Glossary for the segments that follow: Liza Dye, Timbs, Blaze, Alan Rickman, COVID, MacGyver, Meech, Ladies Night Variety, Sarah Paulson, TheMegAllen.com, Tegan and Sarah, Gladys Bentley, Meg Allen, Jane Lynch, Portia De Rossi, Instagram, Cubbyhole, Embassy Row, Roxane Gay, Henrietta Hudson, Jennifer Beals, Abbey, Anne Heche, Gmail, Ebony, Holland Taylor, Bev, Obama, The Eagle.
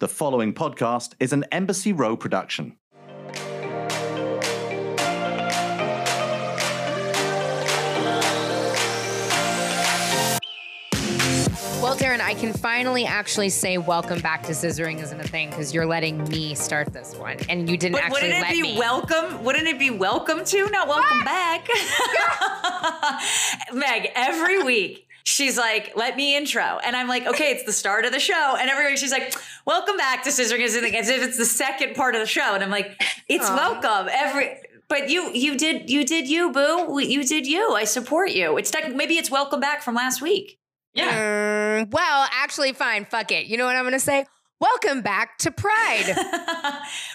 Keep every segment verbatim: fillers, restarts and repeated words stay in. The following podcast is an Embassy Row production. Well, Darren, I can finally actually say welcome back to Scissoring Isn't a Thing because you're letting me start this one, and you didn't but actually let me. Wouldn't it be welcome? Wouldn't it be welcome to? Not welcome back. Meg, every week. She's like, let me intro. And I'm like, okay, it's the start of the show. And every week she's like, welcome back to Scissoring Isn't a Thing, as if it's the second part of the show. And I'm like, it's Aww. welcome. Every, but you, you did, you did you, boo. You did you. I support you. It's tech, maybe it's welcome back from last week. Yeah. Mm, well, actually, fine. Fuck it. You know what I'm going to say? Welcome back to Pride.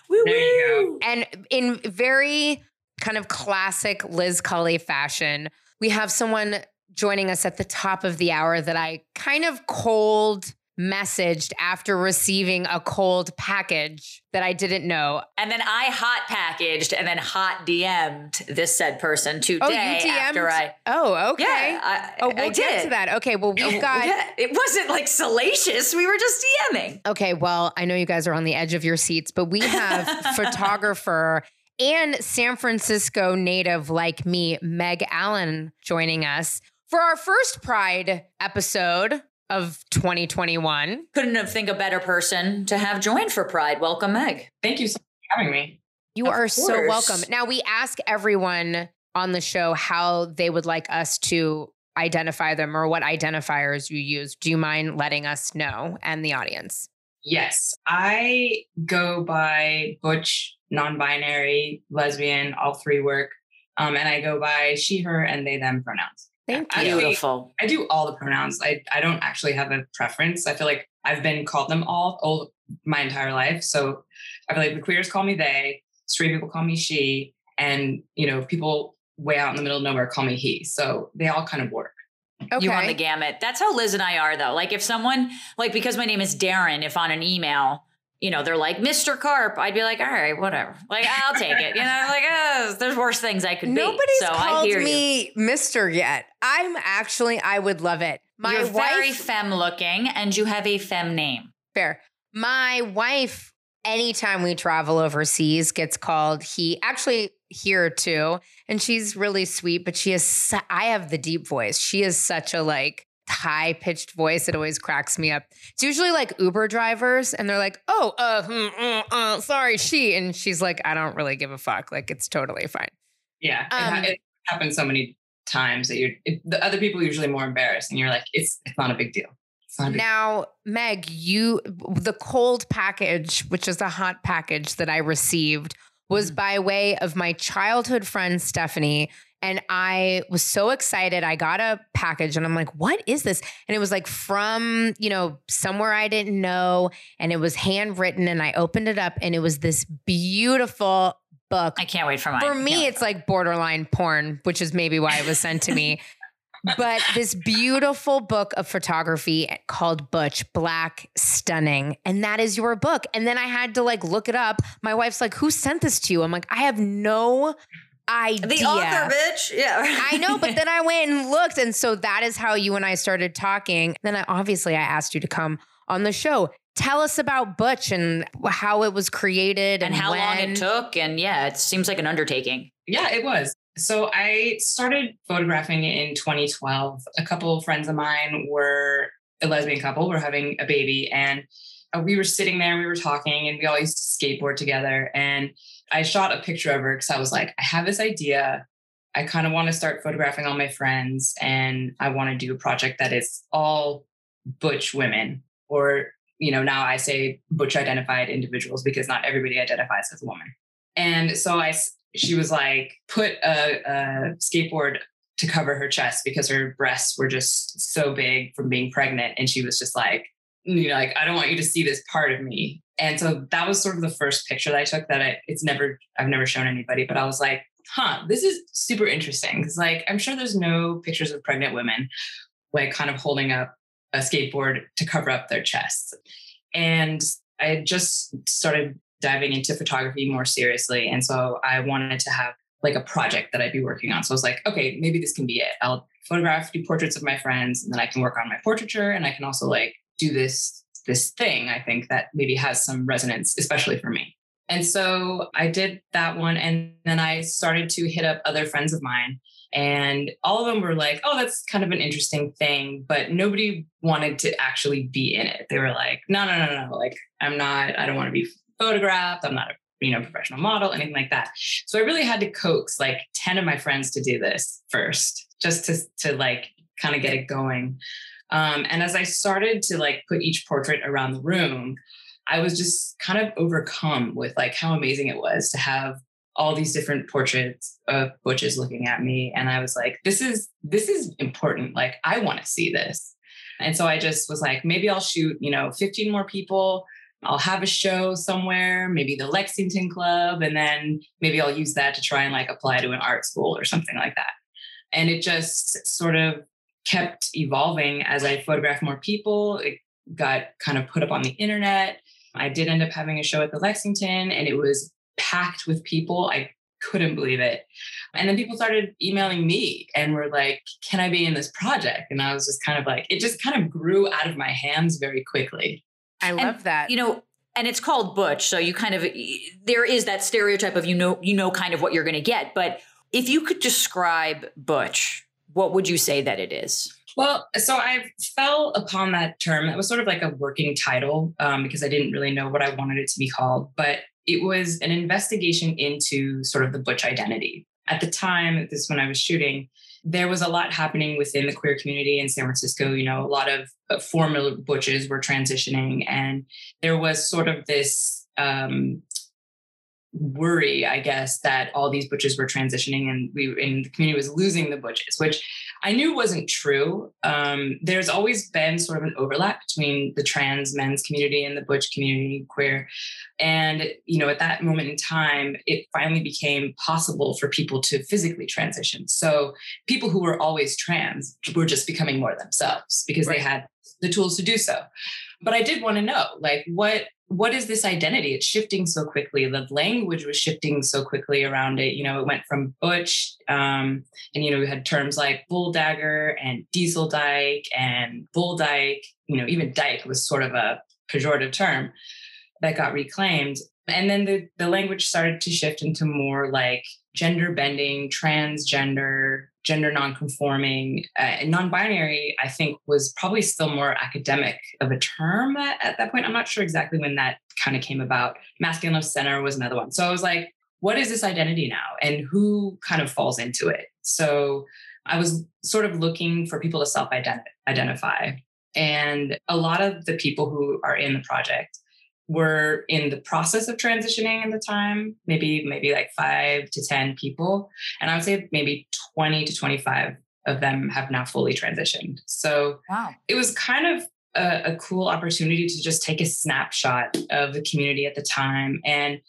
Woo woo. And in very kind of classic Liz Culley fashion, we have someone joining us at the top of the hour that I kind of cold messaged after receiving a cold package that I didn't know. And then I hot packaged and then hot D M'd this said person today. Oh, you D M'd? After I. Oh, okay. Yeah, I, oh, we'll I get did. to that. Okay, well, we've got. Yeah, it wasn't like salacious. We were just DMing. Okay, well, I know you guys are on the edge of your seats, but we have photographer and San Francisco native like me, Meg Allen, joining us for our first Pride episode of twenty twenty-one. Couldn't have think a better person to have joined for Pride. Welcome, Meg. Thank you so much for having me. You are so welcome. Now, we ask everyone on the show how they would like us to identify them or what identifiers you use. Do you mind letting us know and the audience? Yes. I go by butch, non-binary, lesbian, all three work. Um, and I go by she, her, and they, them pronouns. Thank you. Actually, beautiful. I do all the pronouns. I, I don't actually have a preference. I feel like I've been called them all, all my entire life. So I feel like the queers call me they, straight people call me she, and, you know, people way out in the middle of nowhere call me he. So they all kind of work. Okay. You run the gamut. That's how Liz and I are, though. Like if someone, like because my name is Darren, if on an email, you know, they're like, Mister Carp, I'd be like, all right, whatever. Like, I'll take it. You know, I'm like, oh, there's worse things I could Nobody's be. Nobody's so called I hear me you. Mister yet. I'm actually, I would love it. My You're wife, very femme looking and you have a femme name. Fair. My wife, anytime we travel overseas, gets called he, actually here too. And she's really sweet, but she is, su- I have the deep voice. She is such a like, high-pitched voice. It always cracks me up. It's usually like Uber drivers and they're like, oh, uh, mm, mm, uh sorry, she. And she's like, I don't really give a fuck. Like, it's totally fine. Yeah. Um, it, it happens so many times that you're, it, the other people are usually more embarrassed and you're like, it's it's not a big deal. It's not a big now, deal. Meg, you, the cold package, which is a hot package that I received, was mm-hmm. by way of my childhood friend, Stephanie. And I was so excited. I got a package and I'm like, what is this? And it was like from, you know, somewhere I didn't know. And it was handwritten and I opened it up and it was this beautiful book. I can't wait for mine. For me, it's like borderline porn, which is maybe why it was sent to me. But this beautiful book of photography called Butch, Black, Stunning. And that is your book. And then I had to like look it up. My wife's like, who sent this to you? I'm like, I have no idea. The author, bitch. Yeah. I know, but then I went and looked. And so that is how you and I started talking. Then I, obviously I asked you to come on the show. Tell us about Butch and how it was created and, and how when. long it took. And yeah, it seems like an undertaking. Yeah, it was. So I started photographing in twenty twelve. A couple of friends of mine were a lesbian couple, were having a baby, and we were sitting there and we were talking and we all used to skateboard together. And I shot a picture of her because I was like, I have this idea. I kind of want to start photographing all my friends and I want to do a project that is all butch women, or, you know, now I say butch identified individuals because not everybody identifies as a woman. And so I, she was like, put a, a skateboard to cover her chest because her breasts were just so big from being pregnant. And she was just like, you know, like, I don't want you to see this part of me. And so that was sort of the first picture that I took that I, it's never, I've never shown anybody, but I was like, huh, this is super interesting. Cause like, I'm sure there's no pictures of pregnant women, like kind of holding up a skateboard to cover up their chests. And I had just started diving into photography more seriously. And so I wanted to have like a project that I'd be working on. So I was like, okay, maybe this can be it. I'll photograph, do portraits of my friends, and then I can work on my portraiture. And I can also like do this this thing, I think, that maybe has some resonance, especially for me. And so I did that one. And then I started to hit up other friends of mine, and all of them were like, oh, that's kind of an interesting thing, but nobody wanted to actually be in it. They were like, no, no, no, no. Like, I'm not, I don't want to be photographed. I'm not a, you know, professional model, anything like that. So I really had to coax like ten of my friends to do this first, just to, to like kind of get it going. Um, and as I started to like put each portrait around the room, I was just kind of overcome with like how amazing it was to have all these different portraits of butches looking at me. And I was like, this is, this is important. Like, I want to see this. And so I just was like, maybe I'll shoot, you know, fifteen more people. I'll have a show somewhere, maybe the Lexington Club. And then maybe I'll use that to try and like apply to an art school or something like that. And it just sort of kept evolving as I photographed more people. It got kind of put up on the internet. I did end up having a show at the Lexington, and it was packed with people. I couldn't believe it. And then people started emailing me and were like, can I be in this project? And I was just kind of like, it just kind of grew out of my hands very quickly. I love and, that. You know, and it's called Butch. So you kind of, there is that stereotype of, you know, you know, kind of what you're going to get. But if you could describe Butch, what would you say that it is? Well, so I fell upon that term. It was sort of like a working title um, because I didn't really know what I wanted it to be called, but it was an investigation into sort of the Butch identity. At the time, this is when I was shooting, there was a lot happening within the queer community in San Francisco. You know, a lot of uh, former butches were transitioning, and there was sort of this um, worry, I guess, that all these butches were transitioning, and we in the community was losing the butches, which I knew wasn't true. Um, there's always been sort of an overlap between the trans men's community and the butch community, queer. And, you know, at that moment in time, it finally became possible for people to physically transition. So people who were always trans were just becoming more themselves because Right. they had the tools to do so. But I did want to know, like, what, what is this identity? It's shifting so quickly. The language was shifting so quickly around it. You know, it went from butch, um, and, you know, we had terms like bull dagger and diesel dyke and bull dyke, you know, even dyke was sort of a pejorative term that got reclaimed. And then the, the language started to shift into more like gender bending, transgender, gender non-conforming, uh, and non-binary, I think, was probably still more academic of a term at, at that point. I'm not sure exactly when that kind of came about. Masculine Left Center was another one. So I was like, what is this identity now? And who kind of falls into it? So I was sort of looking for people to self-identify. And a lot of the people who are in the project were in the process of transitioning at the time, maybe, maybe like five to ten people. And I would say maybe twenty to twenty-five of them have now fully transitioned. So wow. It was kind of a, a cool opportunity to just take a snapshot of the community at the time. And,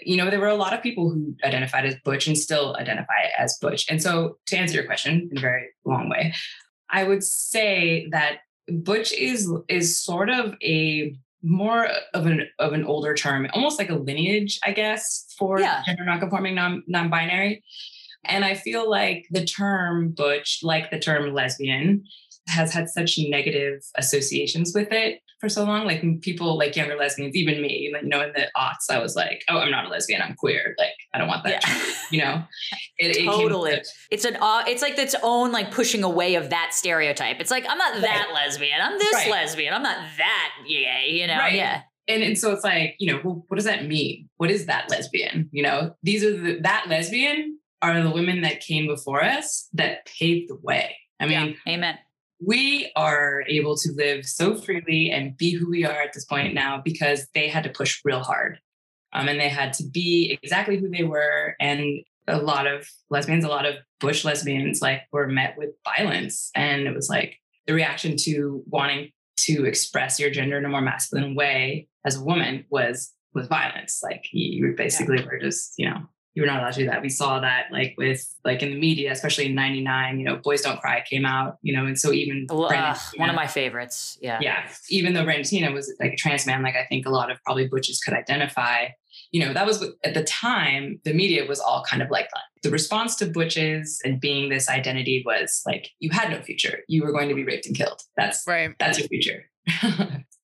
you know, there were a lot of people who identified as butch and still identify as butch. And so to answer your question in a very long way, I would say that butch is, is sort of a, more of an of an older term, almost like a lineage, I guess, for yeah. gender non-conforming, non, non-binary. And I feel like the term butch, like the term lesbian, has had such negative associations with it for so long. Like people, like younger lesbians, even me, like, you know, in the aughts, I was like, oh, I'm not a lesbian, I'm queer. Like, I don't want that, yeah. you know? It, totally. It it's an, uh, it's like its own like pushing away of that stereotype. It's like, I'm not that right. lesbian, I'm this right. lesbian, I'm not that, yeah, you know? Right. Yeah. And, and so it's like, you know, well, what does that mean? What is that lesbian? You know, these are the, that lesbian are the women that came before us that paved the way. I mean, yeah. Amen. We are able to live so freely and be who we are at this point now because they had to push real hard. Um, and they had to be exactly who they were. And a lot of lesbians, a lot of butch lesbians, like, were met with violence. And it was like the reaction to wanting to express your gender in a more masculine way as a woman was, was violence. Like, you basically yeah. were just, you know, you were not allowed to do that. We saw that like with like in the media, especially in ninety-nine, you know, Boys Don't Cry came out, you know, and so even uh, one of my favorites. Yeah. Yeah. Even though Brandentina was like a trans man, like I think a lot of probably butches could identify, you know, that was at the time, the media was all kind of like that. The response to butches and being this identity was like, you had no future. You were going to be raped and killed. That's right. That's your future.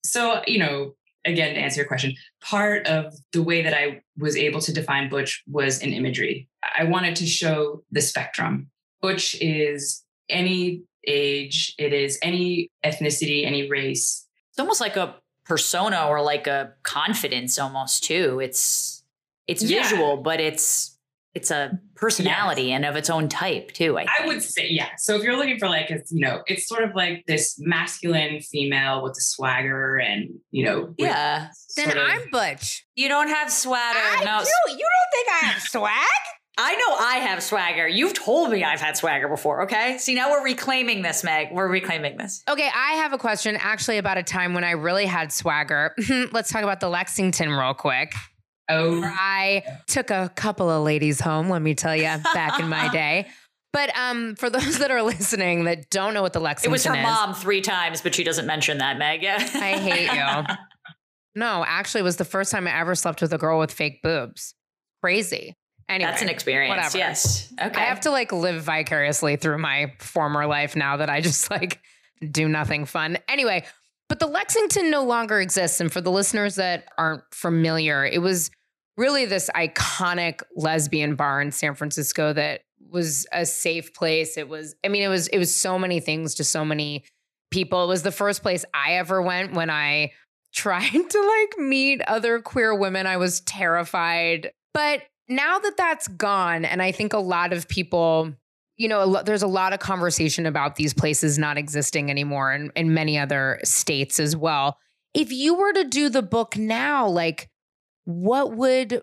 So, you know, again, to answer your question, part of the way that I was able to define butch was in imagery. I wanted to show the spectrum. Butch is any age, it is any ethnicity, any race. It's almost like a persona or like a confidence almost too. It's it's yeah. visual, but it's it's a personality yes. and of its own type too. I, I would say, yeah. So if you're looking for like, a, you know, it's sort of like this masculine female with a swagger and, you know. Yeah. Then I'm of, butch. You don't have swagger. I no. do. You don't think I have swag? I know I have swagger. You've told me I've had swagger before, okay? See, now we're reclaiming this, Meg. We're reclaiming this. Okay, I have a question actually about a time when I really had swagger. Let's talk about the Lexington real quick. Oh. I took a couple of ladies home, let me tell you, back in my day. But um, for those that are listening that don't know what the Lexington is. It was her is, mom three times, but she doesn't mention that, Meg. I hate you. No, actually, it was the first time I ever slept with a girl with fake boobs. Crazy. Anyway, that's an experience. Whatever. Yes. Okay. I have to like live vicariously through my former life now that I just like do nothing fun. Anyway, but the Lexington no longer exists. And for the listeners that aren't familiar, it was really this iconic lesbian bar in San Francisco that was a safe place. It was, I mean, it was, it was so many things to so many people. It was the first place I ever went when I tried to like meet other queer women. I was terrified, but now that that's gone, and I think a lot of people, you know, a lo- there's a lot of conversation about these places not existing anymore and in many other states as well. If you were to do the book now, like what would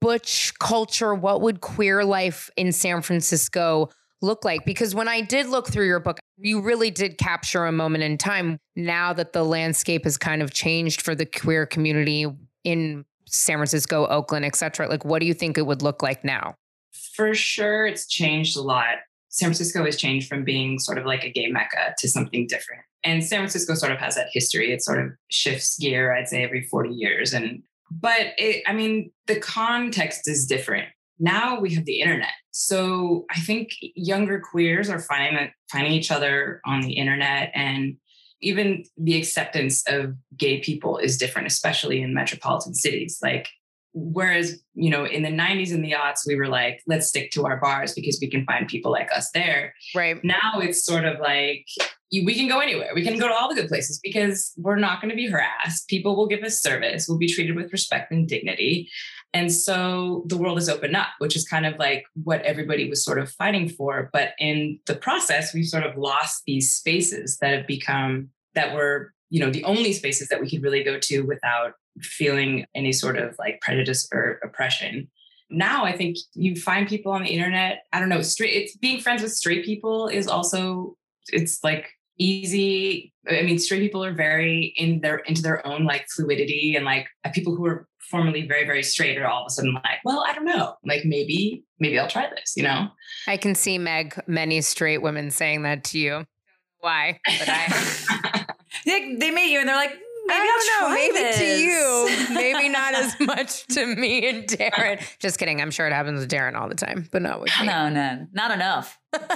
butch culture, what would queer life in San Francisco look like? Because when I did look through your book, you really did capture a moment in time now that the landscape has kind of changed for the queer community in San Francisco, Oakland, et cetera. Like, what do you think it would look like now? For sure, it's changed a lot. San Francisco has changed from being sort of like a gay mecca to something different. And San Francisco sort of has that history. It sort of shifts gear, I'd say, every forty years. And but it, I mean, the context is different. Now we have the internet. So I think younger queers are finding finding each other on the internet, and even the acceptance of gay people is different, especially in metropolitan cities. Like, whereas, you know, in the nineties and the aughts, we were like, let's stick to our bars because we can find people like us there. Right. Now it's sort of like, we can go anywhere. We can go to all the good places because we're not going to be harassed. People will give us service. We'll be treated with respect and dignity. And so the world is opened up, which is kind of like what everybody was sort of fighting for. But in the process, we've sort of lost these spaces that have become, that were, you know, the only spaces that we could really go to without feeling any sort of like prejudice or oppression. Now I think you find people on the internet. I don't know, straight, it's being friends with straight people is also, it's like easy. I mean, straight people are very in their, into their own like fluidity, and like people who are formerly very, very straight are all of a sudden like, well, I don't know, like maybe, maybe I'll try this, you know? I can see, Meg, many straight women saying that to you. Why? But I, they, they meet you and they're like, maybe I don't I'll know, maybe this. To you, maybe not as much to me and Darren. Just kidding. I'm sure it happens with Darren all the time, but not with me. No, no, not enough. Yeah,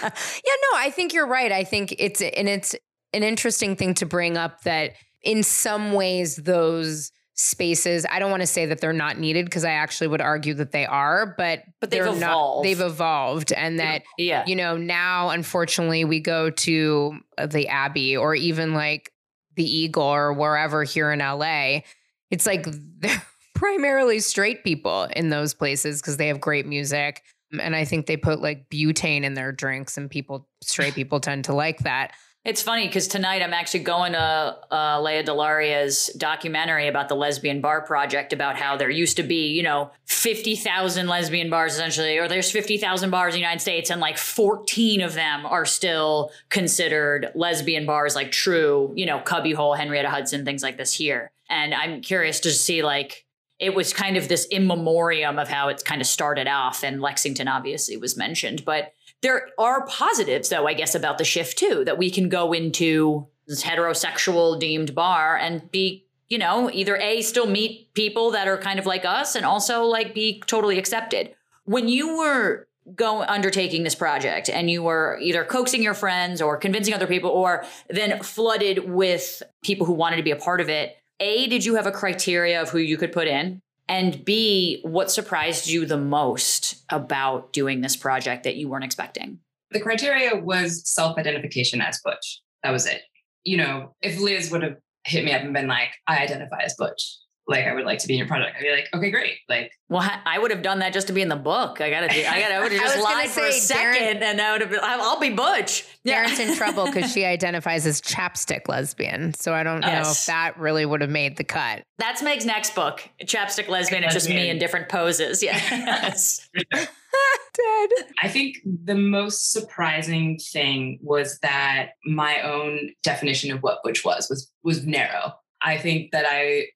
no, I think you're right. I think it's, and it's an interesting thing to bring up that in some ways those spaces, I don't want to say that they're not needed because I actually would argue that they are, but, but they've evolved. Not, they've evolved. And that, yeah. you know, now, unfortunately, we go to the Abbey or even like the Eagle or wherever here in L A. It's like they're primarily straight people in those places because they have great music. And I think they put like butane in their drinks and people, straight people tend to like that. It's funny because tonight I'm actually going to uh, Lea DeLaria's documentary about the Lesbian Bar Project, about how there used to be, you know, fifty thousand lesbian bars essentially, or there's fifty thousand bars in the United States and like fourteen of them are still considered lesbian bars, like true, you know, Cubbyhole, Henrietta Hudson, things like this here. And I'm curious to see like, it was kind of this in memoriam of how it's kind of started off, and Lexington obviously was mentioned, but there are positives, though, I guess, about the shift, too, that we can go into this heterosexual deemed bar and be, you know, either A, still meet people that are kind of like us and also like be totally accepted. When you were go undertaking this project and you were either coaxing your friends or convincing other people or then flooded with people who wanted to be a part of it, A, did you have a criteria of who you could put in? And B, what surprised you the most about doing this project that you weren't expecting? The criteria was self-identification as Butch. That was it. You know, if Liz would have hit me up and been like, I identify as Butch, like, I would like to be in your project, I'd be like, okay, great. Like, well, I would have done that just to be in the book. I gotta, do, I gotta, I would have just lied for a second, Darren, and I would have been, I'll be Butch. Darren's in trouble because she identifies as chapstick lesbian. So I don't yes. know if that really would have made the cut. That's Meg's next book, Chapstick Lesbian. It's just me in different poses. Yeah. Yes. Dead. I think the most surprising thing was that my own definition of what Butch was was was narrow. I think that I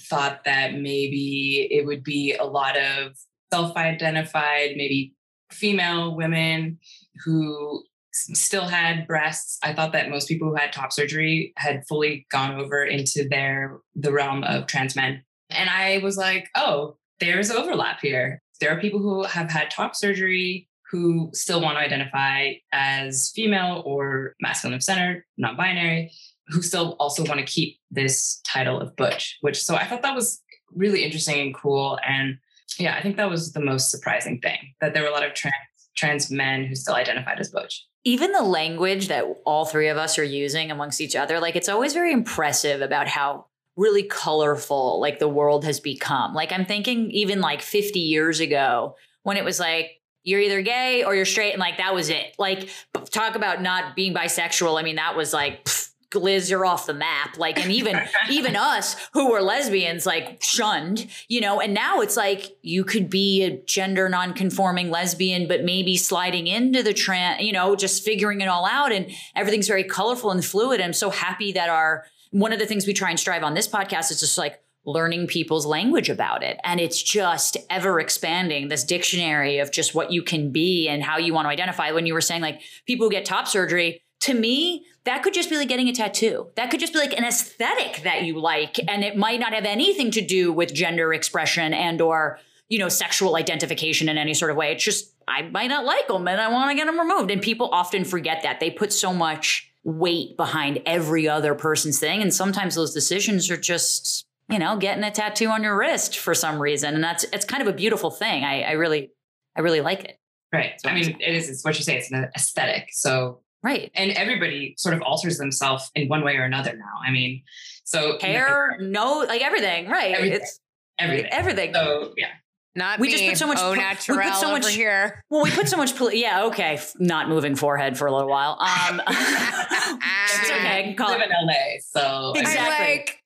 thought that maybe it would be a lot of self-identified, maybe female women who still had breasts. I thought that most people who had top surgery had fully gone over into their the realm of trans men. And I was like, oh, there's overlap here. There are people who have had top surgery who still want to identify as female or masculine of center, non-binary, who still also want to keep this title of Butch, which, so I thought that was really interesting and cool. And yeah, I think that was the most surprising thing, that there were a lot of trans, trans men who still identified as Butch. Even the language that all three of us are using amongst each other, like, it's always very impressive about how really colorful like the world has become. Like, I'm thinking even like fifty years ago when it was like, you're either gay or you're straight. And like, that was it. Like, talk about not being bisexual. I mean, that was like, pfft, Liz, you're off the map. Like, and even, even us who were lesbians, like, shunned, you know, and now it's like, you could be a gender nonconforming lesbian, but maybe sliding into the trans, you know, just figuring it all out. And everything's very colorful and fluid. I'm so happy that our, one of the things we try and strive on this podcast is just like learning people's language about it. And it's just ever expanding, this dictionary of just what you can be and how you want to identify. When you were saying like people who get top surgery, to me, that could just be like getting a tattoo. That could just be like an aesthetic that you like. And it might not have anything to do with gender expression and or, you know, sexual identification in any sort of way. It's just, I might not like them and I want to get them removed. And people often forget that. They put so much weight behind every other person's thing. And sometimes those decisions are just, you know, getting a tattoo on your wrist for some reason. And that's, it's kind of a beautiful thing. I, I really, I really like it. Right. I mean, it is, it's what you say, it's an aesthetic. So right. And everybody sort of alters themselves in one way or another now. I mean, so hair, you know, no, like everything, right. Everything, it's everything. Everything. So yeah. Not we me. Just put so much, oh, natural we put so over much, here. Well, we put so much, yeah, okay. Not moving forehead for a little while. Um, it's okay. I can call live it. In L A, so. Exactly. I'm like,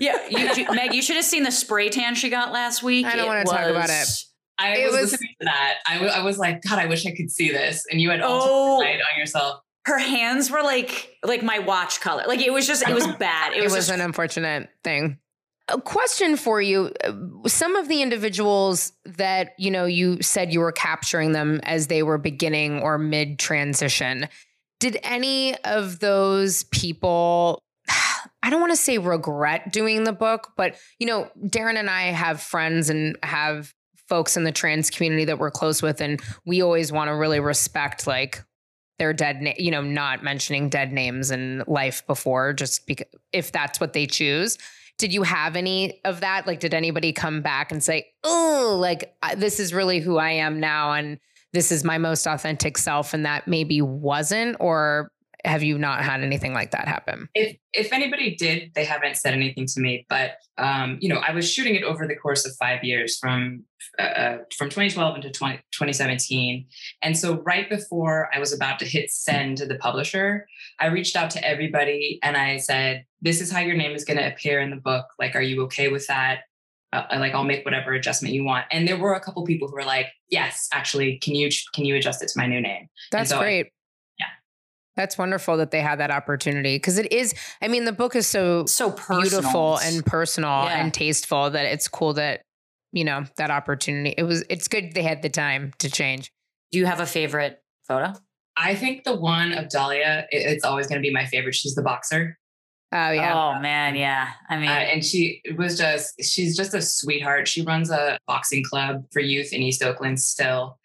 yeah. You, you, Meg, you should have seen the spray tan she got last week. I don't want to talk about it. I it was, was listening to that. I, w- I was like, God, I wish I could see this. And you had all oh, light on yourself. Her hands were like, like my watch color. Like, it was just, it was bad. It, it was, was just- an unfortunate thing. A question for you. Some of the individuals that, you know, you said you were capturing them as they were beginning or mid transition. Did any of those people, I don't want to say regret doing the book, but you know, Darren and I have friends and have folks in the trans community that we're close with. And we always want to really respect like their dead, na- you know, not mentioning dead names and life before, just because if that's what they choose. Did you have any of that? Like, did anybody come back and say, oh, like, this is really who I am now. And this is my most authentic self. And that maybe wasn't, or have you not had anything like that happen? If if anybody did, they haven't said anything to me. But, um, you know, I was shooting it over the course of five years from uh, from twenty twelve into twenty, twenty seventeen. And so right before I was about to hit send to the publisher, I reached out to everybody and I said, this is how your name is going to appear in the book. Like, are you okay with that? Uh, like, I'll make whatever adjustment you want. And there were a couple people who were like, yes, actually, can you can you adjust it to my new name? That's so great. I, That's wonderful that they had that opportunity, because it is, I mean, the book is so, so personal. Beautiful and personal yeah. and tasteful that it's cool that, you know, that opportunity, it was, it's good they had the time to change. Do you have a favorite photo? I think the one of Dahlia, it, it's always going to be my favorite. She's the boxer. Oh yeah. Oh man. Yeah. I mean, uh, and she was just, she's just a sweetheart. She runs a boxing club for youth in East Oakland still.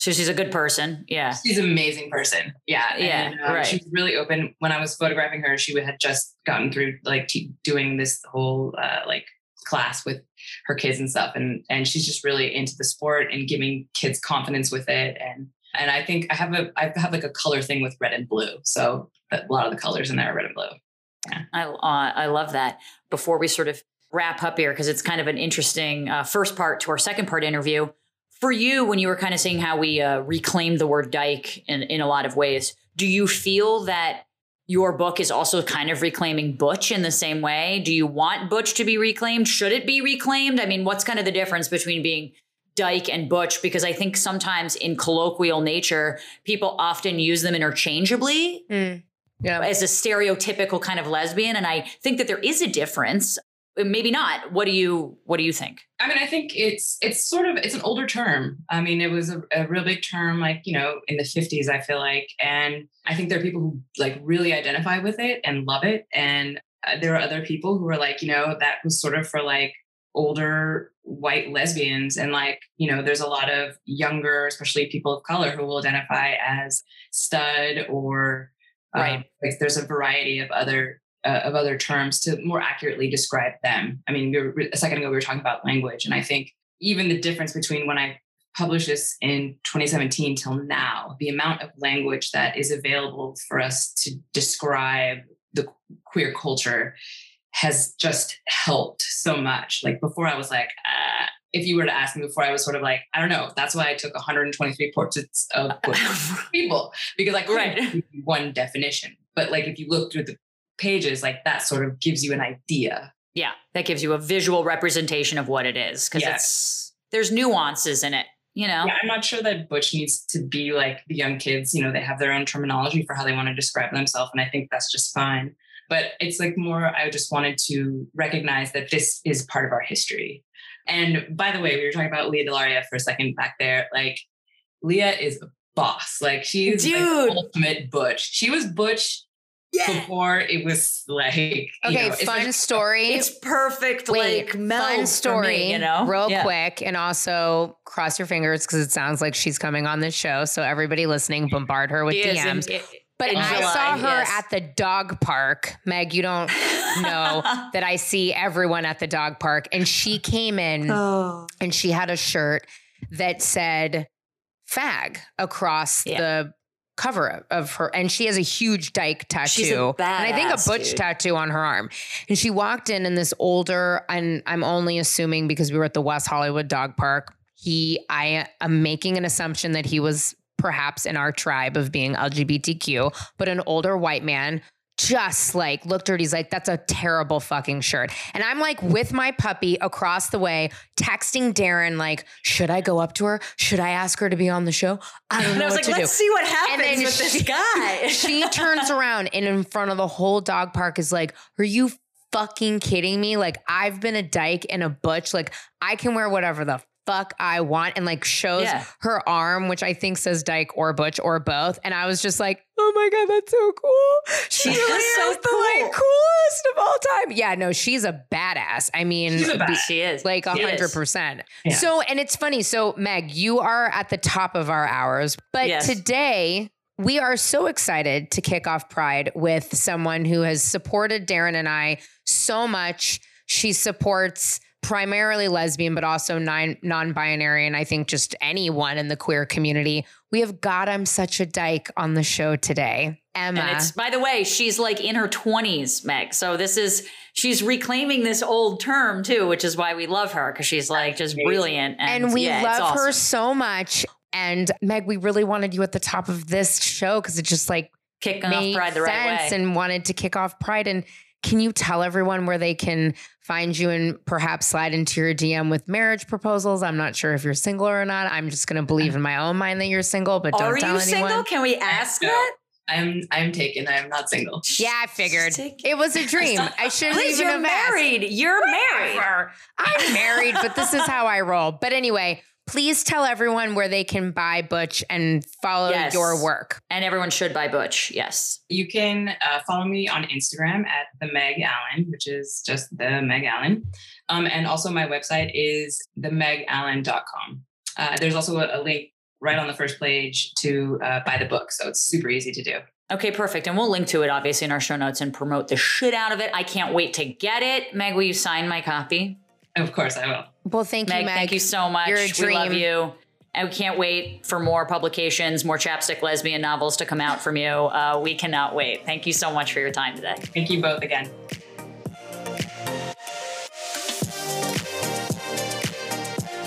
So she's a good person. Yeah. She's an amazing person. Yeah. Yeah. And, um, right. She was really open. When I was photographing her, she had just gotten through like t- doing this whole uh, like class with her kids and stuff. And, and she's just really into the sport and giving kids confidence with it. And, and I think I have a, I have like a color thing with red and blue. So a lot of the colors in there are red and blue. Yeah. I, uh, I love that. Before we sort of wrap up here, because it's kind of an interesting uh, first part to our second part interview. For you, when you were kind of saying how we uh, reclaimed the word dyke in, in a lot of ways, do you feel that your book is also kind of reclaiming butch in the same way? Do you want butch to be reclaimed? Should it be reclaimed? I mean, what's kind of the difference between being dyke and butch? Because I think sometimes in colloquial nature, people often use them interchangeably mm, yeah. as a stereotypical kind of lesbian. And I think that there is a difference. Maybe not. What do you, what do you think? I mean, I think it's, it's sort of, it's an older term. I mean, it was a, a real big term, like, you know, in the fifties, I feel like. And I think there are people who like really identify with it and love it. And uh, there are other people who are like, you know, that was sort of for like older white lesbians. And like, you know, there's a lot of younger, especially people of color who will identify as stud or um, right. Like there's a variety of other Uh, of other terms to more accurately describe them. I mean, we were, a second ago, we were talking about language. And I think even the difference between when I published this in twenty seventeen till now, the amount of language that is available for us to describe the queer culture has just helped so much. Like before I was like, uh, if you were to ask me before, I was sort of like, I don't know. That's why I took one hundred twenty-three portraits of people because I couldn't right. give you one definition. But like, if you look through the pages, like that sort of gives you an idea. Yeah, that gives you a visual representation of what it is because yeah. it's there's nuances in it, you know. Yeah, I'm not sure that butch needs to be like the young kids, you know, they have their own terminology for how they want to describe themselves, and I think that's just fine. But it's like more I just wanted to recognize that this is part of our history. And by the way, we were talking about Lea DeLaria for a second back there. Like Lea is a boss. Like she's like the ultimate butch. She was butch Yeah. Before it was like okay, you know, it's fun like, story. It's perfect, Wait, like meld fun story. For me, you know, real yeah. quick, and also cross your fingers because it sounds like she's coming on this show. So everybody listening, bombard her with she D Ms. In, it, but in I July, saw her yes. at the dog park, Meg. You don't know that I see everyone at the dog park, and she came in oh. and she had a shirt that said "fag" across yeah. the. cover of her, and she has a huge dyke tattoo. She's a badass, and I think a butch dude. tattoo on her arm. And she walked in in this older, and I'm only assuming because we were at the West Hollywood dog park. He, I am making an assumption that he was perhaps in our tribe of being L G B T Q, but an older white man just like looked at her. He's like, that's a terrible fucking shirt. And I'm like with my puppy across the way, texting Darren, like, should I go up to her? Should I ask her to be on the show? I don't know. And I was what like, to let's do. see what happens and then with she, this guy. She turns around and in front of the whole dog park is like, are you fucking kidding me? Like, I've been a dyke and a butch. Like, I can wear whatever the fuck I want, and like shows yeah. her arm, which I think says dyke or butch or both. And I was just like, oh my God, that's so cool. She really is so the cool. like coolest of all time. Yeah, no, she's a badass. I mean, she's a badass. She is like a hundred percent. So, and it's funny. So Meg, you are at the top of our hours, but yes. today we are so excited to kick off Pride with someone who has supported Darren and I so much. She supports primarily lesbian, but also non-binary. And I think just anyone in the queer community. We have God, I'm Such a Dyke on the show today. Emma. And it's, by the way, she's like in her twenties, Meg. So this is, she's reclaiming this old term too, which is why we love her. Cause she's like just brilliant. And, and we yeah, love awesome. her so much. And Meg, we really wanted you at the top of this show. Cause it just like kicked off Pride the right way and wanted to kick off Pride. And can you tell everyone where they can find you and perhaps slide into your D M with marriage proposals? I'm not sure if you're single or not. I'm just going to believe in my own mind that you're single, but don't tell anyone. Are you single? Can we ask no. that? I'm I'm taken. I'm not single. Yeah, I figured. It was a dream. I shouldn't even have asked. You're married. You're married. I'm married, but this is how I roll. But anyway, please tell everyone where they can buy butch and follow yes. your work. And everyone should buy butch. Yes. You can uh, follow me on Instagram at the Meg Allen, which is just the Meg Allen. Um, and also my website is the Meg Allen dot com. Uh, there's also a, a link right on the first page to uh, buy the book. So it's super easy to do. Okay, perfect. And we'll link to it, obviously, in our show notes and promote the shit out of it. I can't wait to get it. Meg, will you sign my copy? Of course I will. Well, thank Meg, you, Meg. Thank you so much. You're a dream. We love you. And we can't wait for more publications, more Chapstick lesbian novels to come out from you. Uh, we cannot wait. Thank you so much for your time today. Thank you both again.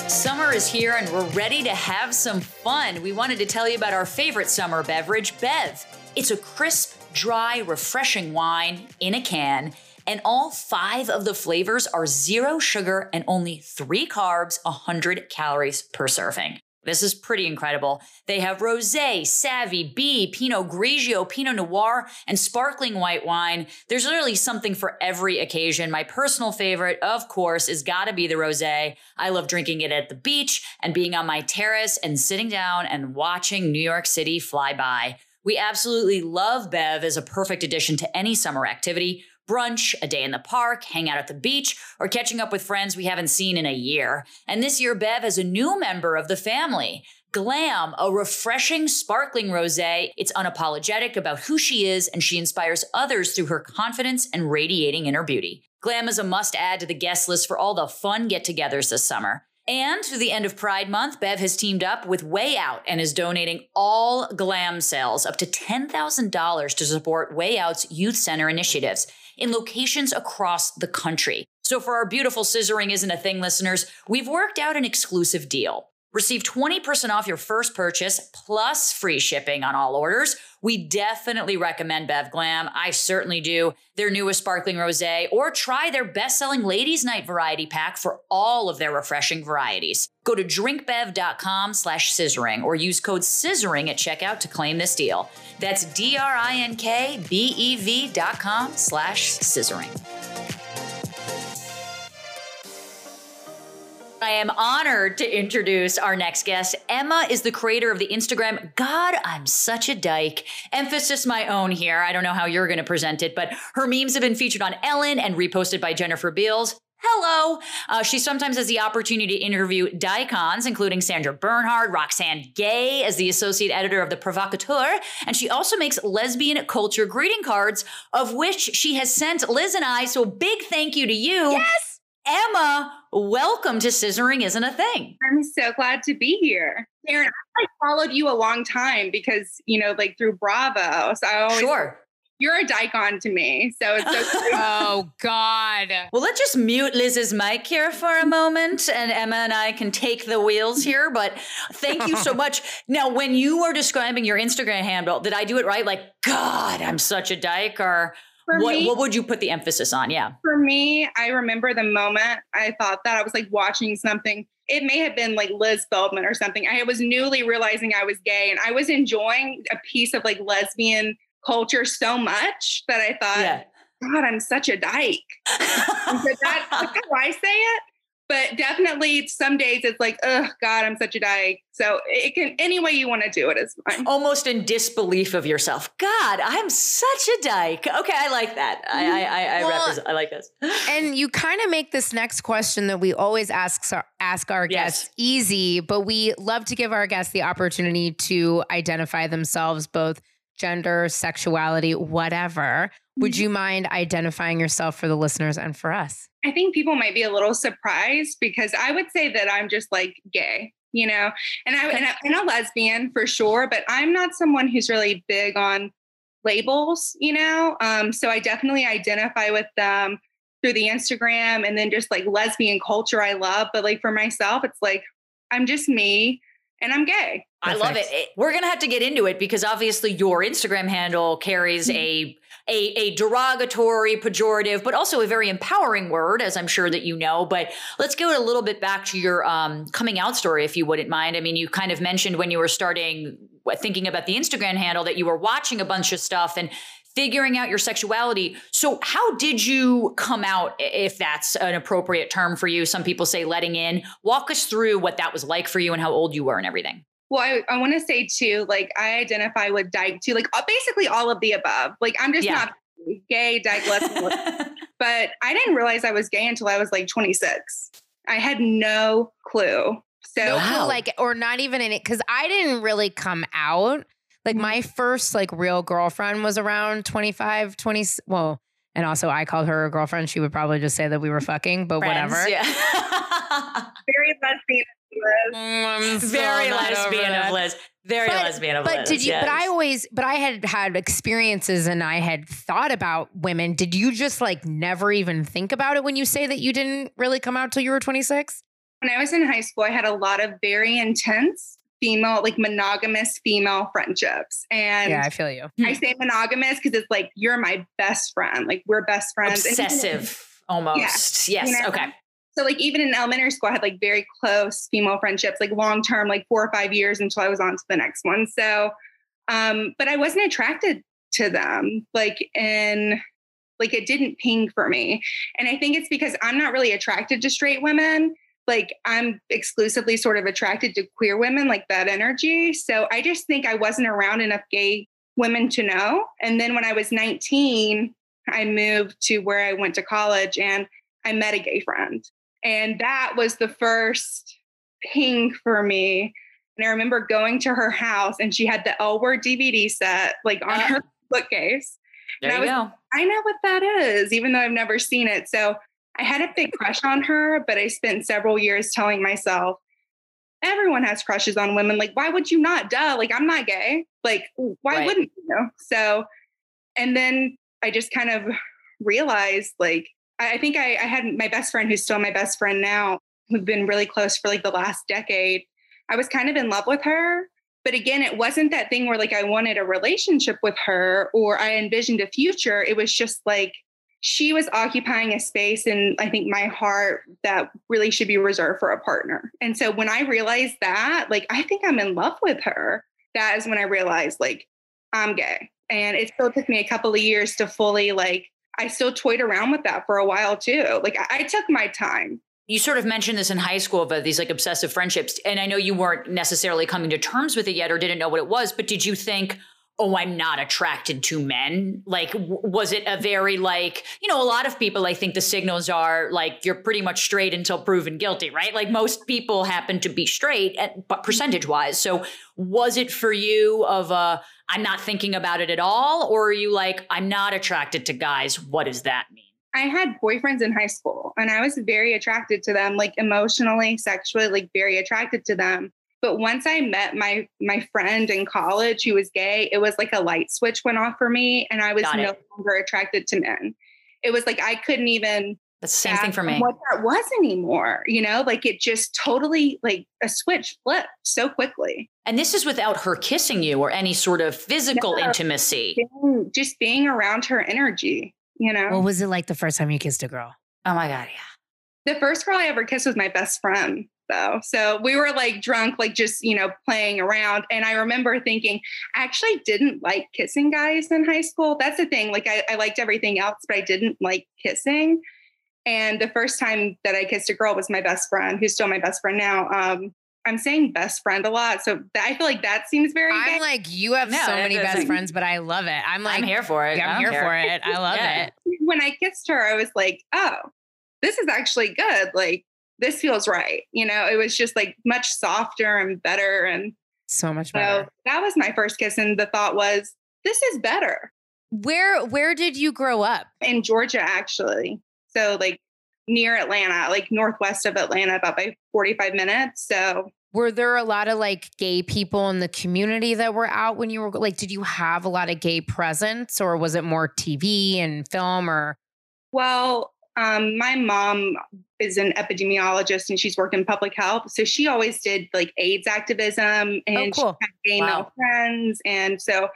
Summer is here and we're ready to have some fun. We wanted to tell you about our favorite summer beverage, Bev. It's a crisp, dry, refreshing wine in a can, and all five of the flavors are zero sugar and only three carbs, one hundred calories per serving. This is pretty incredible. They have rosé, Savvy, Bee, Pinot Grigio, Pinot Noir, and sparkling white wine. There's literally something for every occasion. My personal favorite, of course, is gotta be the rosé. I love drinking it at the beach and being on my terrace and sitting down and watching New York City fly by. We absolutely love Bev as a perfect addition to any summer activity. Brunch, a day in the park, hang out at the beach, or catching up with friends we haven't seen in a year. And this year, Bev has a new member of the family, Glam, a refreshing, sparkling rosé. It's unapologetic about who she is, and she inspires others through her confidence and radiating inner beauty. Glam is a must-add to the guest list for all the fun get-togethers this summer. And through the end of Pride Month, Bev has teamed up with Way Out and is donating all Glam sales up to ten thousand dollars to support Way Out's youth center initiatives in locations across the country. So for our beautiful Scissoring Isn't a Thing listeners, we've worked out an exclusive deal. Receive twenty percent off your first purchase plus free shipping on all orders. We definitely recommend Bev Glam. I certainly do. Their newest sparkling rosé, or try their best-selling Ladies Night variety pack for all of their refreshing varieties. Go to drinkbev.com slash scissoring or use code scissoring at checkout to claim this deal. That's D-R-I-N-K-B-E-V dot com slash scissoring. I am honored to introduce our next guest. Emma is the creator of the Instagram, God, I'm Such a Dyke. Emphasis my own here. I don't know how you're going to present it, but her memes have been featured on Ellen and reposted by Jennifer Beals. Hello. Uh, she sometimes has the opportunity to interview dykons, including Sandra Bernhard, Roxane Gay as the associate editor of The Provocateur. And she also makes lesbian culture greeting cards, of which she has sent Liz and I. So big thank you to you. Yes. Emma, welcome to Scissoring Isn't a Thing. I'm so glad to be here. Erin, I like, followed you a long time because, you know, like through Bravo. So I always, sure. You're a dycon to me. So it's so crazy. Oh, God. Well, let's just mute Liz's mic here for a moment and Emma and I can take the wheels here. But thank you so much. Now, when you were describing your Instagram handle, did I do it right? Like, God, I'm such a dyke, or... What, me, what would you put the emphasis on? Yeah. For me, I remember the moment I thought that. I was like watching something. It may have been like Liz Feldman or something. I was newly realizing I was gay and I was enjoying a piece of like lesbian culture so much that I thought, yeah. God, I'm such a dyke. So that's how I say it. But definitely some days it's like, oh, God, I'm such a dyke. So it can, any way you want to do it is fine. Almost in disbelief of yourself. God, I'm such a dyke. Okay, I like that. I I, I, well, I, represent, I like this. And you kind of make this next question that we always ask, ask our guests yes. easy, but we love to give our guests the opportunity to identify themselves, both gender, sexuality, whatever. Would you mind identifying yourself for the listeners and for us? I think people might be a little surprised because I would say that I'm just like gay, you know, and, I, and, I, and a lesbian for sure, but I'm not someone who's really big on labels, you know? Um, so I definitely identify with them through the Instagram and then just like lesbian culture I love. But like for myself, it's like, I'm just me. And I'm gay. Perfect. I love it. it. We're going to have to get into it because obviously your Instagram handle carries a, a a derogatory, pejorative, but also a very empowering word, as I'm sure that you know. But let's go a little bit back to your um, coming out story, if you wouldn't mind. I mean, you kind of mentioned when you were starting thinking about the Instagram handle that you were watching a bunch of stuff and figuring out your sexuality. So how did you come out, if that's an appropriate term for you? Some people say letting in. Walk us through what that was like for you and how old you were and everything. Well, I, I want to say too, like I identify with dyke too, like basically all of the above. Like I'm just yeah. not gay, dyke, lesbian, but I didn't realize I was gay until I was like twenty-six. I had no clue. So wow. like, or not even in it. Cause I didn't really come out. Like my first like real girlfriend was around twenty-five, twenty. Well, and also I called her a girlfriend. She would probably just say that we were fucking, but friends, whatever. Yeah. Very lesbian of Liz. Mm, I'm so Very lesbian of Liz. Very but, lesbian of but Liz. But did you, yes. but I always, but I had had experiences and I had thought about women. Did you just like never even think about it when you say that you didn't really come out till you were twenty-six? When I was in high school, I had a lot of very intense female, like monogamous female friendships. And yeah, I feel you. I say monogamous because it's like, you're my best friend. Like we're best friends. Obsessive and, almost. Yeah, yes. You know? Okay. So like even in elementary school, I had like very close female friendships, like long-term, like four or five years until I was on to the next one. So, um, but I wasn't attracted to them. Like in, like it didn't ping for me. And I think it's because I'm not really attracted to straight women. Like I'm exclusively sort of attracted to queer women, like that energy. So I just think I wasn't around enough gay women to know. And then when I was nineteen, I moved to where I went to college and I met a gay friend. And that was the first ping for me. And I remember going to her house and she had the L Word D V D set like on uh, her bookcase. There and I was, you go. I know what that is, even though I've never seen it. So I had a big crush on her, but I spent several years telling myself, everyone has crushes on women. Like, why would you not? Duh. Like, I'm not gay. Like, why right. wouldn't you? So, and then I just kind of realized, like, I think I, I had my best friend who's still my best friend now, who've been really close for like the last decade. I was kind of in love with her. But again, it wasn't that thing where like I wanted a relationship with her or I envisioned a future. It was just like, she was occupying a space in, I think, my heart that really should be reserved for a partner. And so when I realized that, like, I think I'm in love with her, that is when I realized, like, I'm gay. And it still took me a couple of years to fully, like, I still toyed around with that for a while, too. Like, I, I took my time. You sort of mentioned this in high school about these, like, obsessive friendships. And I know you weren't necessarily coming to terms with it yet or didn't know what it was, but did you think, oh, I'm not attracted to men? Like, w- was it a very like, you know, a lot of people, I think the signals are like, you're pretty much straight until proven guilty, right? Like most people happen to be straight at, but percentage wise. So was it for you of a, I'm not thinking about it at all? Or are you like, I'm not attracted to guys. What does that mean? I had boyfriends in high school and I was very attracted to them, like emotionally, sexually, like very attracted to them. But once I met my my friend in college who was gay, it was like a light switch went off for me and I was no longer attracted to men. It was like I couldn't even That's the same thing for me. What that was anymore, you know? Like it just totally like a switch flipped so quickly. And this is without her kissing you or any sort of physical no, intimacy. Being, just being around her energy, you know? What was it like the first time you kissed a girl? Oh my God, yeah. The first girl I ever kissed was my best friend. Though. So we were like drunk, like just, you know, playing around. And I remember thinking, I actually didn't like kissing guys in high school. That's the thing. Like I, I liked everything else, but I didn't like kissing. And the first time that I kissed a girl was my best friend, who's still my best friend now. Um, I'm saying best friend a lot. So I feel like that seems very I'm gay. Like, you have no, so many best like, friends, but I love it. I'm like, I'm here for it. I'm here care. for it. I love yeah. it. When I kissed her, I was like, oh, this is actually good. Like, this feels right. You know, it was just like much softer and better. And so much better. So that was my first kiss. And the thought was, this is better. Where, where did you grow up? In Georgia, actually. So like near Atlanta, like northwest of Atlanta, about by forty-five minutes. So were there a lot of like gay people in the community that were out when you were like, did you have a lot of gay presence or was it more T V and film or? Well, Um, my mom is an epidemiologist and she's worked in public health. So she always did like AIDS activism and oh, cool. she had gay wow. male friends. And so,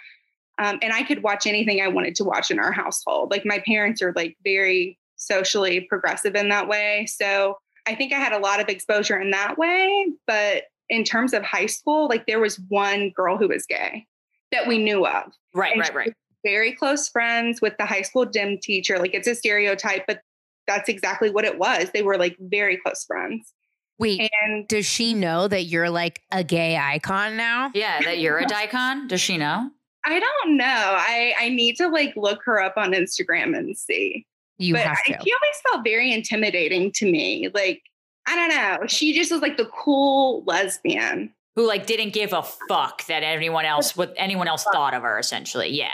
um, and I could watch anything I wanted to watch in our household. Like my parents are like very socially progressive in that way. So I think I had a lot of exposure in that way. But in terms of high school, like there was one girl who was gay that we knew of. Right, and right, right. Very close friends with the high school gym teacher. Like it's a stereotype, but that's exactly what it was. They were like very close friends. Wait, and does she know that you're like a gay icon now? Yeah, that you're a dycon? Does she know? I don't know. I, I need to like look her up on Instagram and see. You but have to. I, she always felt very intimidating to me. Like I don't know. She just was like the cool lesbian who like didn't give a fuck that anyone else what anyone else thought of her. Essentially, yeah,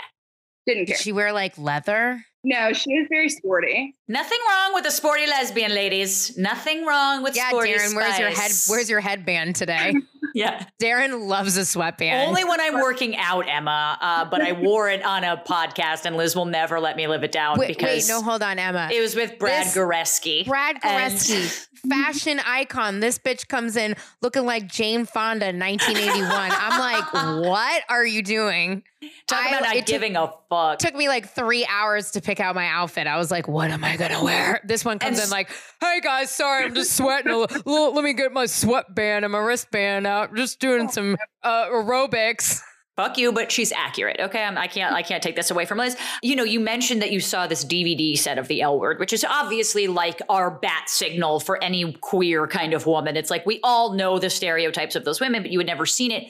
didn't care. Did she wear like leather? No, she was very sporty. Nothing wrong with a sporty lesbian, ladies. Nothing wrong with yeah, sporty. Yeah, Darren, spice. where's your head? Where's your headband today? Yeah, Darren loves a sweatband. Only when I'm working out, Emma. Uh, but I wore it on a podcast, and Liz will never let me live it down wait, because wait, no, hold on, Emma. It was with Brad this, Goreski. Brad Goreski, and- fashion icon. This bitch comes in looking like Jane Fonda in nineteen eighty-one. I'm like, what are you doing? Talk about I, not giving took, a fuck. Took me like three hours to pick out my outfit. I was like, what am I gonna wear? This one comes and in like, hey guys, sorry, I'm just sweating. A little, let me get my sweatband and my wristband out. I'm just doing some uh, aerobics. Fuck you, but she's accurate. Okay, I'm, I can't. I can't take this away from Liz. You know, you mentioned that you saw this D V D set of The L Word, which is obviously like our bat signal for any queer kind of woman. It's like we all know the stereotypes of those women, but you had never seen it.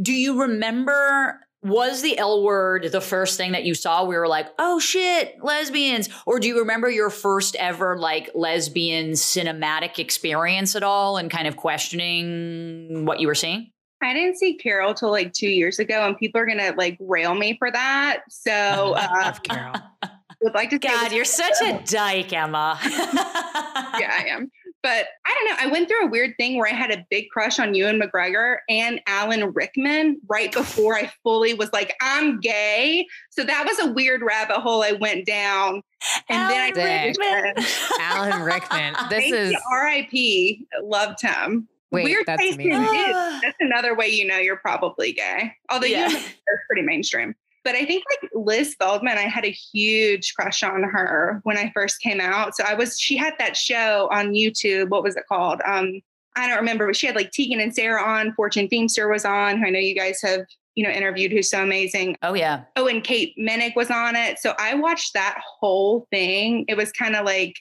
Do you remember? Was The L Word the first thing that you saw? We were like, oh shit, lesbians. Or do you remember your first ever like lesbian cinematic experience at all and kind of questioning what you were seeing? I didn't see Carol till like two years ago and people are going to like rail me for that. So uh, I love Carol. Would like to God, you're such a dyke, Emma. Yeah, I am. But I don't know. I went through a weird thing where I had a big crush on Ewan McGregor and Alan Rickman right before I fully was like, I'm gay. So that was a weird rabbit hole I went down. And Alan then I Rickman. Alan Rickman. This Thank is R I P Loved him. Wait, weird that's face amazing. That's another way you know you're probably gay. Although yeah. Ewan McGregor's pretty mainstream. But I think like Liz Feldman, I had a huge crush on her when I first came out. So I was, she had that show on YouTube. What was it called? Um, I don't remember, but she had like Tegan and Sarah on, Fortune Themester was on, who I know you guys have, you know, interviewed, who's so amazing. Oh yeah. Oh, and Kate Minnick was on it. So I watched that whole thing. It was kind of like